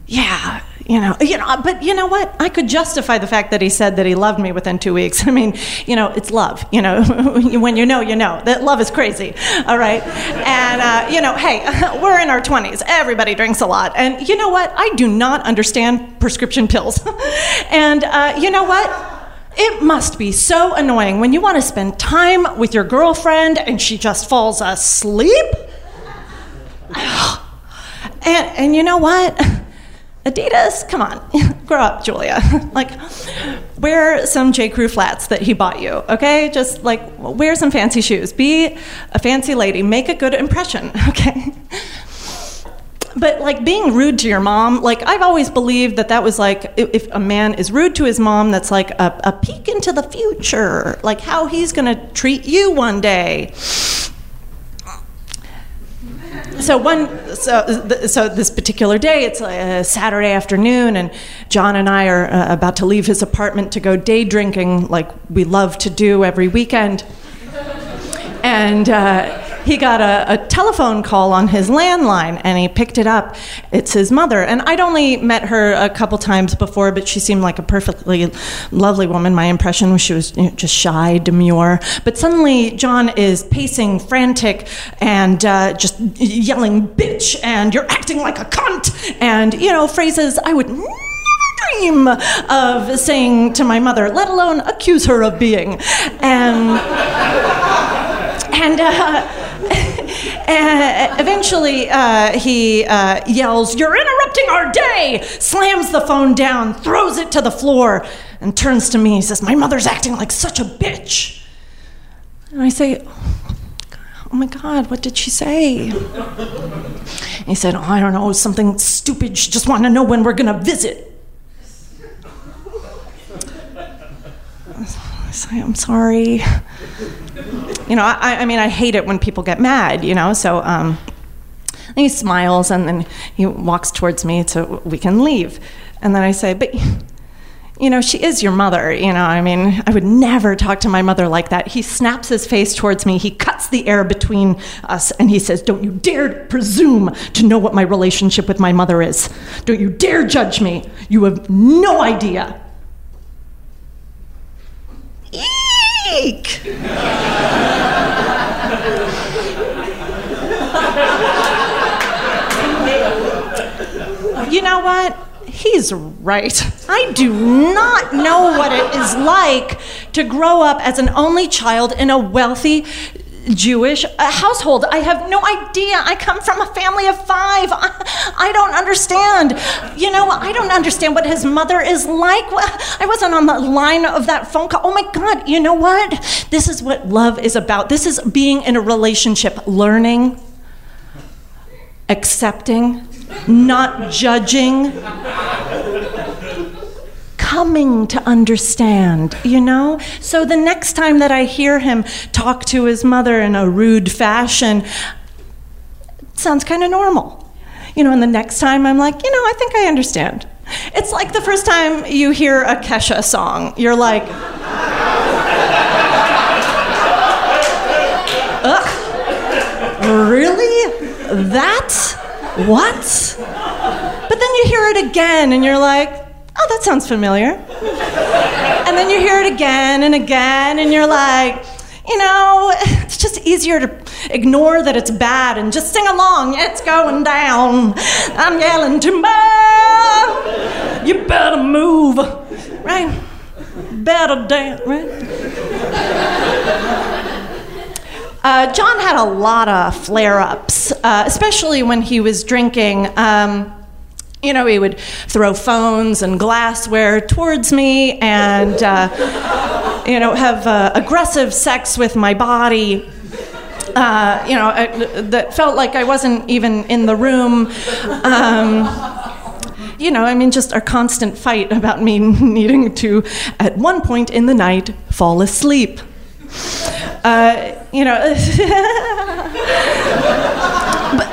Yeah, you know, you know, but you know what? I could justify the fact that he said that he loved me within two weeks. I mean, you know, it's love. You know, when you know, you know. That love is crazy, all right? And, uh, you know, hey, we're in our twenties. Everybody drinks a lot. And you know what? I do not understand prescription pills. And uh, you know what? It must be so annoying when you want to spend time with your girlfriend and she just falls asleep. And, and you know what? Adidas, come on, grow up, Julia. Like, wear some J. Crew flats that he bought you, okay? Just, like, wear some fancy shoes. Be a fancy lady. Make a good impression, okay? But, like, being rude to your mom, like, I've always believed that that was, like, if a man is rude to his mom, that's, like, a, a peek into the future, like, how he's going to treat you one day. So one, so so this particular day, it's a Saturday afternoon, and John and I are uh, about to leave his apartment to go day drinking, like we love to do every weekend. And uh, he got a, a telephone call on his landline, and he picked it up. It's his mother. And I'd only met her a couple times before, but she seemed like a perfectly lovely woman. My impression was she was, you know, just shy, demure. But suddenly, John is pacing, frantic, and uh, just yelling, bitch, and you're acting like a cunt, and, you know, phrases I would dream of saying to my mother, let alone accuse her of being. And and uh, and eventually uh, he uh, yells, you're interrupting our day, slams the phone down, throws it to the floor, and turns to me and says, my mother's acting like such a bitch. And I say, oh my God, what did she say? And he said, oh, I don't know, something stupid. She just wanted to know when we're gonna visit. I'm sorry. You know, I, I mean, I hate it when people get mad, you know, so um, and he smiles, and then he walks towards me so we can leave. And then I say, but, you know, she is your mother, you know, I mean, I would never talk to my mother like that. He snaps his face towards me, he cuts the air between us, and he says, don't you dare presume to know what my relationship with my mother is. Don't you dare judge me. You have no idea. Eek! You know what? He's right. I do not know what it is like to grow up as an only child in a wealthy Jewish household. I have no idea. I come from a family of five. I, I don't understand. You know, I don't understand what his mother is like. I wasn't on the line of that phone call. Oh my God, you know what? This is what love is about. This is being in a relationship, learning, accepting, not judging, coming to understand, you know? So the next time that I hear him talk to his mother in a rude fashion, it sounds kind of normal. You know, and the next time I'm like, you know, I think I understand. It's like the first time you hear a Kesha song, you're like, ugh, really? That? What? But then you hear it again and you're like, oh, that sounds familiar. And then you hear it again and again, and you're like, you know, it's just easier to ignore that it's bad and just sing along. It's going down. I'm yelling timber. You better move, right? Better dance, right? Uh, John had a lot of flare-ups, uh, especially when he was drinking. Um, You know, he would throw phones and glassware towards me and, uh, you know, have uh, aggressive sex with my body, uh, you know, I, that felt like I wasn't even in the room. Um, you know, I mean, just a constant fight about me needing to, at one point in the night, fall asleep. Uh, you know... but,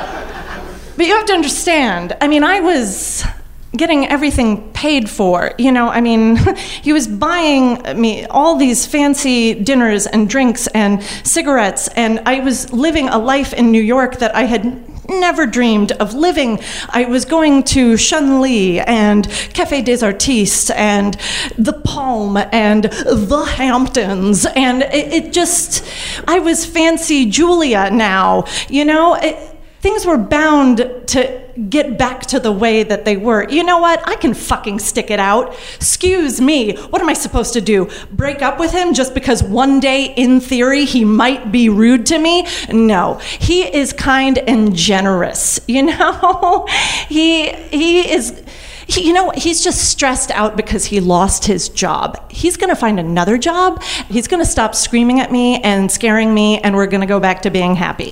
But you have to understand, I mean, I was getting everything paid for, you know, I mean, he was buying me all these fancy dinners and drinks and cigarettes, and I was living a life in New York that I had never dreamed of living. I was going to Shun Li and Café des Artistes and the Palm and the Hamptons, and it, it just, I was fancy Julia now, you know? It, Things were bound to get back to the way that they were. You know what? I can fucking stick it out. Excuse me. What am I supposed to do? Break up with him just because one day, in theory, he might be rude to me? No. He is kind and generous, you know? He he is... He, you know, he's just stressed out because he lost his job. He's going to find another job. He's going to stop screaming at me and scaring me, and we're going to go back to being happy.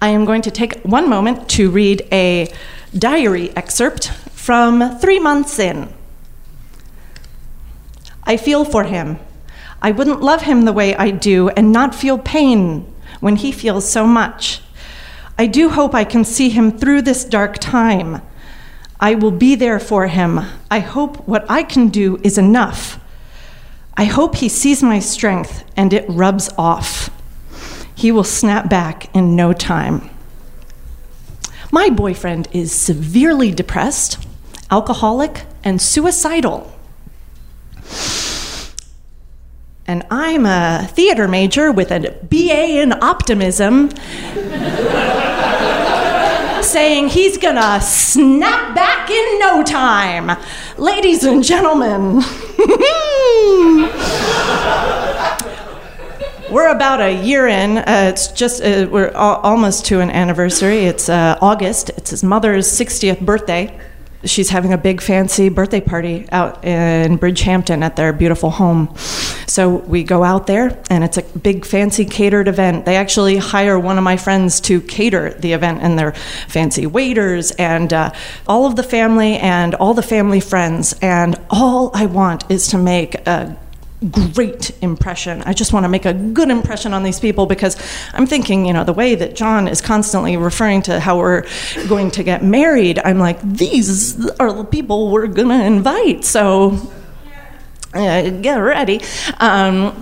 I am going to take one moment to read a diary excerpt from three months in. I feel for him. I wouldn't love him the way I do and not feel pain when he feels so much. I do hope I can see him through this dark time. I will be there for him. I hope what I can do is enough. I hope he sees my strength and it rubs off. He will snap back in no time. My boyfriend is severely depressed, alcoholic, and suicidal. And I'm a theater major with a B A in optimism saying he's gonna snap back in no time. Ladies and gentlemen, we're about a year in. Uh, it's just, uh, we're a- almost to an anniversary. It's uh, August. It's his mother's sixtieth birthday. She's having a big fancy birthday party out in Bridgehampton at their beautiful home. So we go out there, and it's a big fancy catered event. They actually hire one of my friends to cater the event, and they're fancy waiters and uh, all of the family and all the family friends. And all I want is to make a great impression. I just want to make a good impression on these people, because I'm thinking, you know, the way that John is constantly referring to how we're going to get married, I'm like, these are the people we're going to invite, so uh, get ready. Um,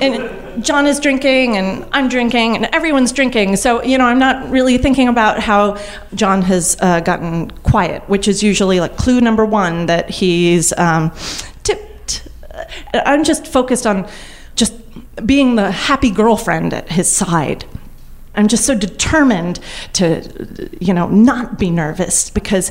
and John is drinking, and I'm drinking, and everyone's drinking, so, you know, I'm not really thinking about how John has uh, gotten quiet, which is usually like clue number one that he's um, tipped. I'm just focused on just being the happy girlfriend at his side. I'm just so determined to, you know, not be nervous, because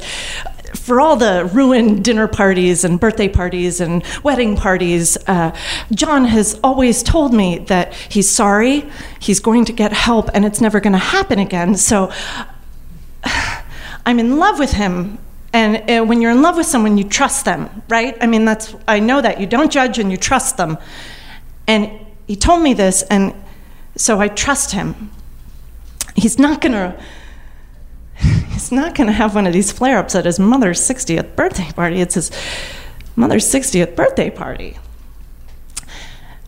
for all the ruined dinner parties and birthday parties and wedding parties, uh, John has always told me that he's sorry, he's going to get help, and it's never going to happen again. So I'm in love with him. And uh, when you're in love with someone, you trust them, right? I mean, that's, I know that. You don't judge and you trust them. And he told me this, and so I trust him. He's not going to, he's not going to have one of these flare-ups at his mother's sixtieth birthday party. It's his mother's sixtieth birthday party.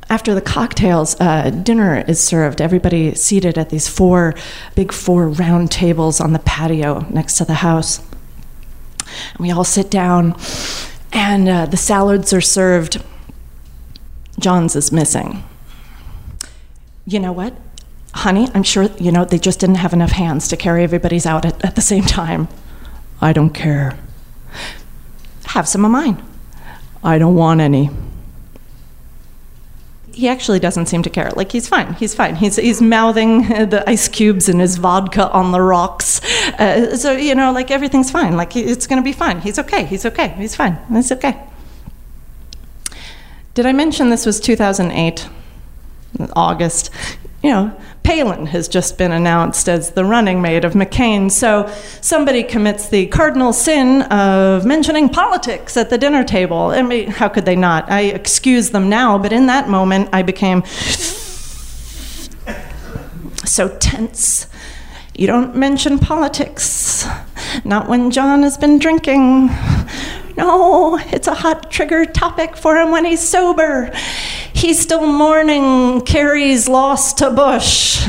After the cocktails, uh, dinner is served. Everybody seated at these four, big four round tables on the patio next to the house. And we all sit down, and uh, the salads are served. John's is missing. You know what, honey? I'm sure, you know, they just didn't have enough hands to carry everybody's out at, at the same time. I don't care. Have some of mine. I don't want any. He actually doesn't seem to care. Like, he's fine. He's fine. He's he's mouthing the ice cubes and his vodka on the rocks. Uh, so, you know, like, everything's fine. Like, it's going to be fine. He's okay. He's okay. He's fine. It's okay. Did I mention this was two thousand eight, August? You know, Palin has just been announced as the running mate of McCain. So somebody commits the cardinal sin of mentioning politics at the dinner table. I mean, how could they not? I excuse them now, but in that moment, I became so tense. You don't mention politics. Not when John has been drinking. No, it's a hot trigger topic for him when he's sober. He's still mourning Kerry's loss to Bush.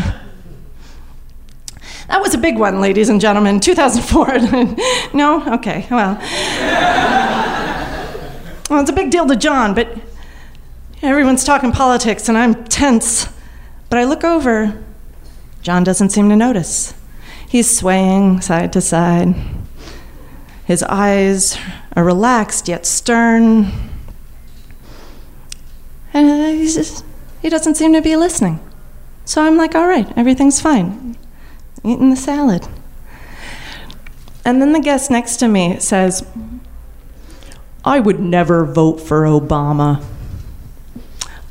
That was a big one, ladies and gentlemen, two thousand four. No? Okay, well. Well, it's a big deal to John, but everyone's talking politics, and I'm tense. But I look over. John doesn't seem to notice. He's swaying side to side. His eyes are relaxed yet stern. And he's just, he doesn't seem to be listening. So I'm like, all right, everything's fine. Eating the salad. And then the guest next to me says, I would never vote for Obama.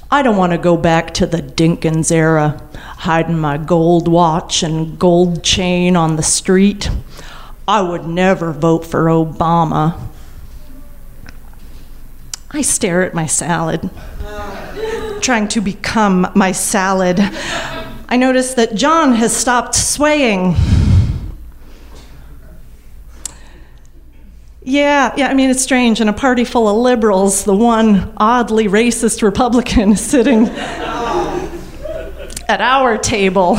I don't want to go back to the Dinkins era, hiding my gold watch and gold chain on the street. I would never vote for Obama. I stare at my salad, trying to become my salad. I notice that John has stopped swaying. Yeah, yeah, I mean, it's strange. In a party full of liberals, the one oddly racist Republican is sitting at our table.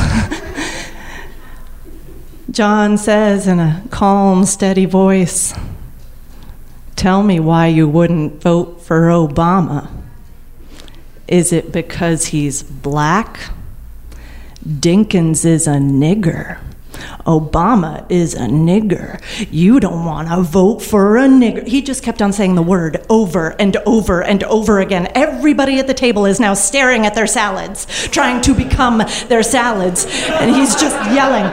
John says in a calm, steady voice, tell me why you wouldn't vote for Obama. Is it because he's black? Dinkins is a nigger. Obama is a nigger. You don't want to vote for a nigger. He just kept on saying the word over and over and over again. Everybody at the table is now staring at their salads, trying to become their salads. And he's just yelling,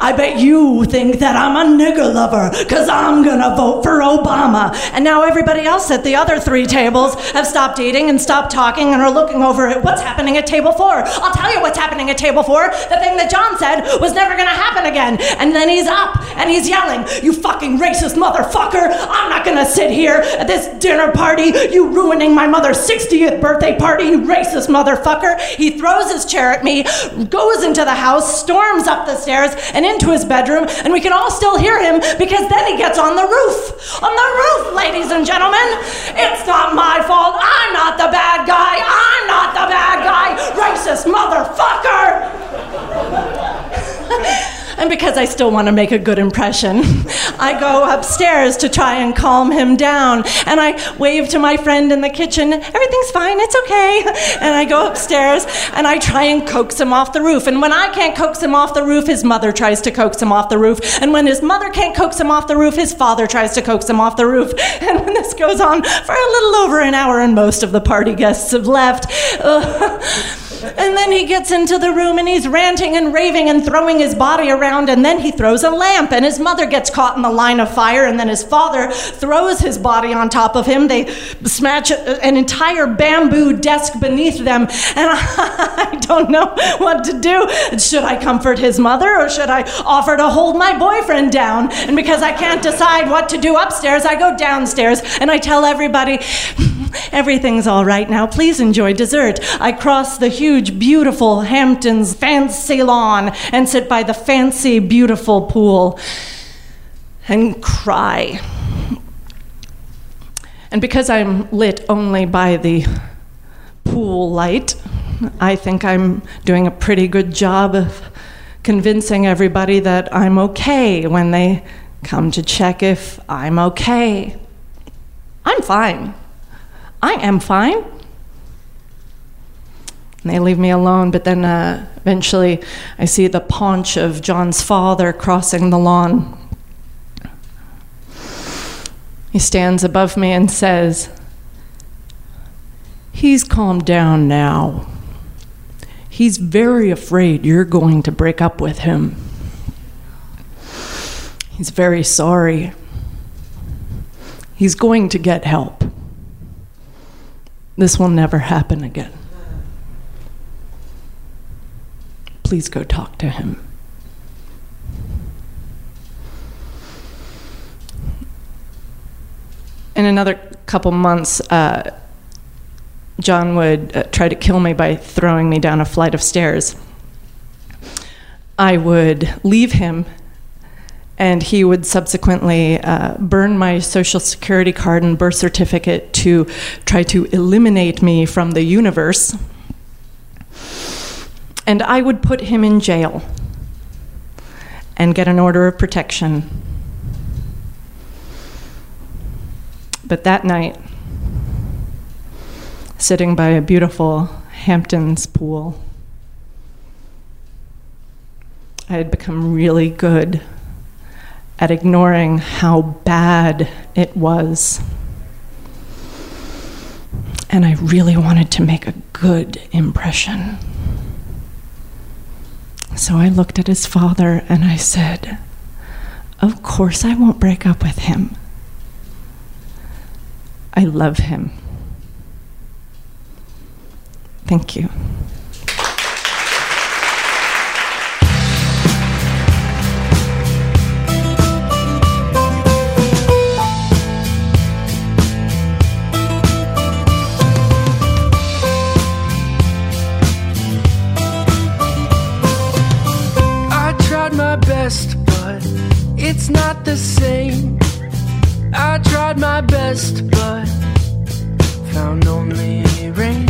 I bet you think that I'm a nigger lover because I'm going to vote for Obama. And now everybody else at the other three tables have stopped eating and stopped talking and are looking over at what's happening at table four. I'll tell you what's happening at table four. The thing that John said was never going to happen again. And then he's up and he's yelling, you fucking racist motherfucker, I'm not gonna sit here at this dinner party, you ruining my mother's sixtieth birthday party, you racist motherfucker. He throws his chair at me, goes into the house, storms up the stairs and into his bedroom, and we can all still hear him because then he gets on the roof. On the roof, ladies and gentlemen. It's not my fault. I'm not the bad guy. I'm not the bad guy. Racist motherfucker. And because I still want to make a good impression, I go upstairs to try and calm him down. And I wave to my friend in the kitchen, everything's fine, it's okay. And I go upstairs and I try and coax him off the roof. And when I can't coax him off the roof, his mother tries to coax him off the roof. And when his mother can't coax him off the roof, his father tries to coax him off the roof. And when this goes on for a little over an hour and most of the party guests have left. Uh, And then he gets into the room and he's ranting and raving and throwing his body around, and then he throws a lamp and his mother gets caught in the line of fire, and then his father throws his body on top of him. They smash an entire bamboo desk beneath them, and I don't know what to do. Should I comfort his mother or should I offer to hold my boyfriend down? And because I can't decide what to do upstairs, I go downstairs and I tell everybody, everything's all right now. Please enjoy dessert. I cross the huge, beautiful Hamptons fancy lawn and sit by the fancy, beautiful pool and cry. And because I'm lit only by the pool light, I think I'm doing a pretty good job of convincing everybody that I'm okay when they come to check if I'm okay. I'm fine. I am fine. And they leave me alone, but then uh, eventually I see the paunch of John's father crossing the lawn. He stands above me and says, he's calmed down now. He's very afraid you're going to break up with him. He's very sorry. He's going to get help. This will never happen again. Please go talk to him. In another couple months, uh, John would uh, try to kill me by throwing me down a flight of stairs. I would leave him, and he would subsequently uh, burn my social security card and birth certificate to try to eliminate me from the universe. And I would put him in jail and get an order of protection. But that night, sitting by a beautiful Hamptons pool, I had become really good at ignoring how bad it was. And I really wanted to make a good impression. So I looked at his father and I said, of course I won't break up with him. I love him. Thank you. But it's not the same. I tried my best, but found only rain.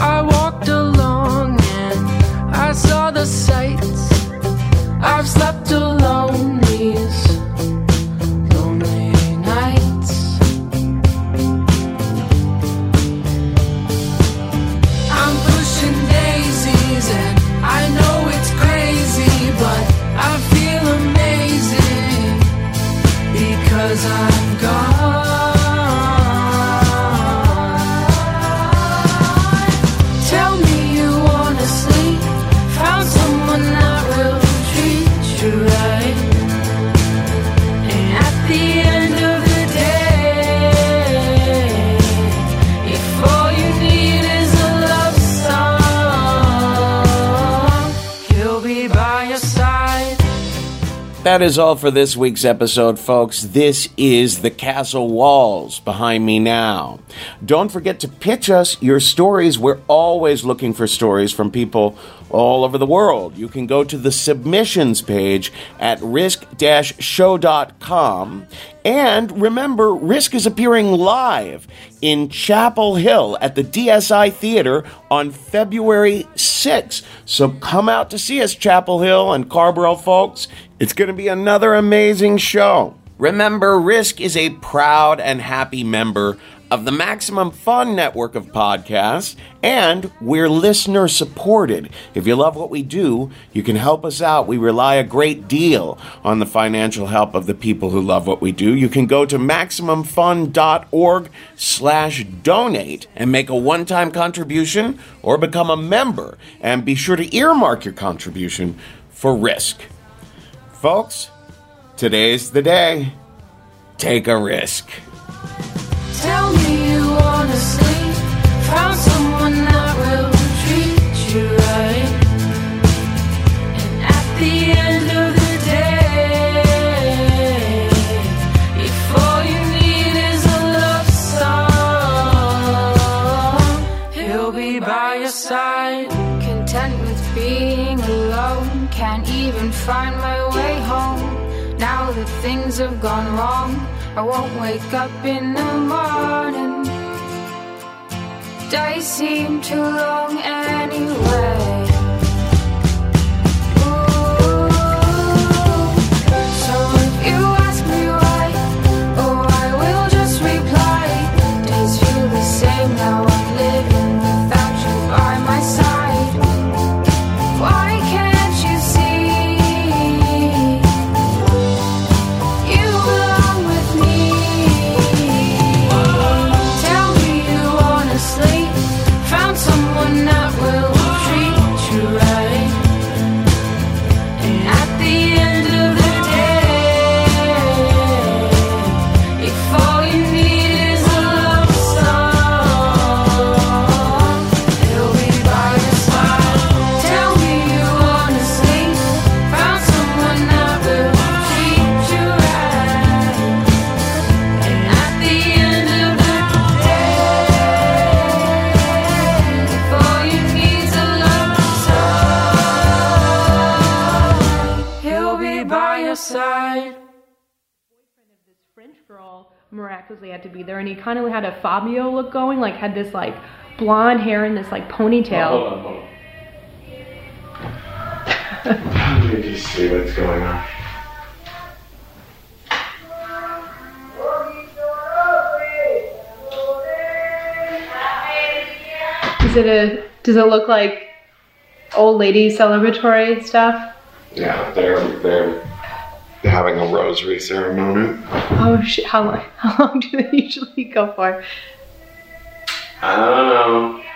I walked along and I saw the sights. I've slept alone these lonely nights. 'cause I'm gone. Tell me you wanna sleep, found someone that will treat you right, and at the end of the day, if all you need is a love song, he'll be by your side. That is all for this week's episode, folks. This is The Castle Walls behind me now. Don't forget to pitch us your stories. We're always looking for stories from people all over the world. You can go to the submissions page at risk dash show dot com. And remember, Risk is appearing live in Chapel Hill at the D S I Theater on February sixth. So come out to see us, Chapel Hill and Carborough, folks. It's going to be another amazing show. Remember, Risk is a proud and happy member of the Maximum Fun network of podcasts, and we're listener-supported. If you love what we do, you can help us out. We rely a great deal on the financial help of the people who love what we do. You can go to MaximumFun.org slash donate and make a one-time contribution or become a member. And be sure to earmark your contribution for Risk. Folks, today's the day. Take a risk. Tell me you wanna sleep, found someone that will treat you right, and at the end of the day, if all you need is a love song, he'll be by your side. Content with being alone, can't even find my way home. Now that things have gone wrong, I won't wake up in the morning. Days seem too long anyway. Ooh. So if you ask me why, oh, I will just reply, days feel the same now I'm living without you by my side. Why can't miraculously had to be there, and he kind of had a Fabio look going, like had this like blonde hair and this like ponytail. Oh, hold on, hold on. Let me just see what's going on. Is it a? Does it look like old lady celebratory stuff? Yeah, they're they're. having a rosary ceremony. Oh shit, how long, how long do they usually go for? I don't know.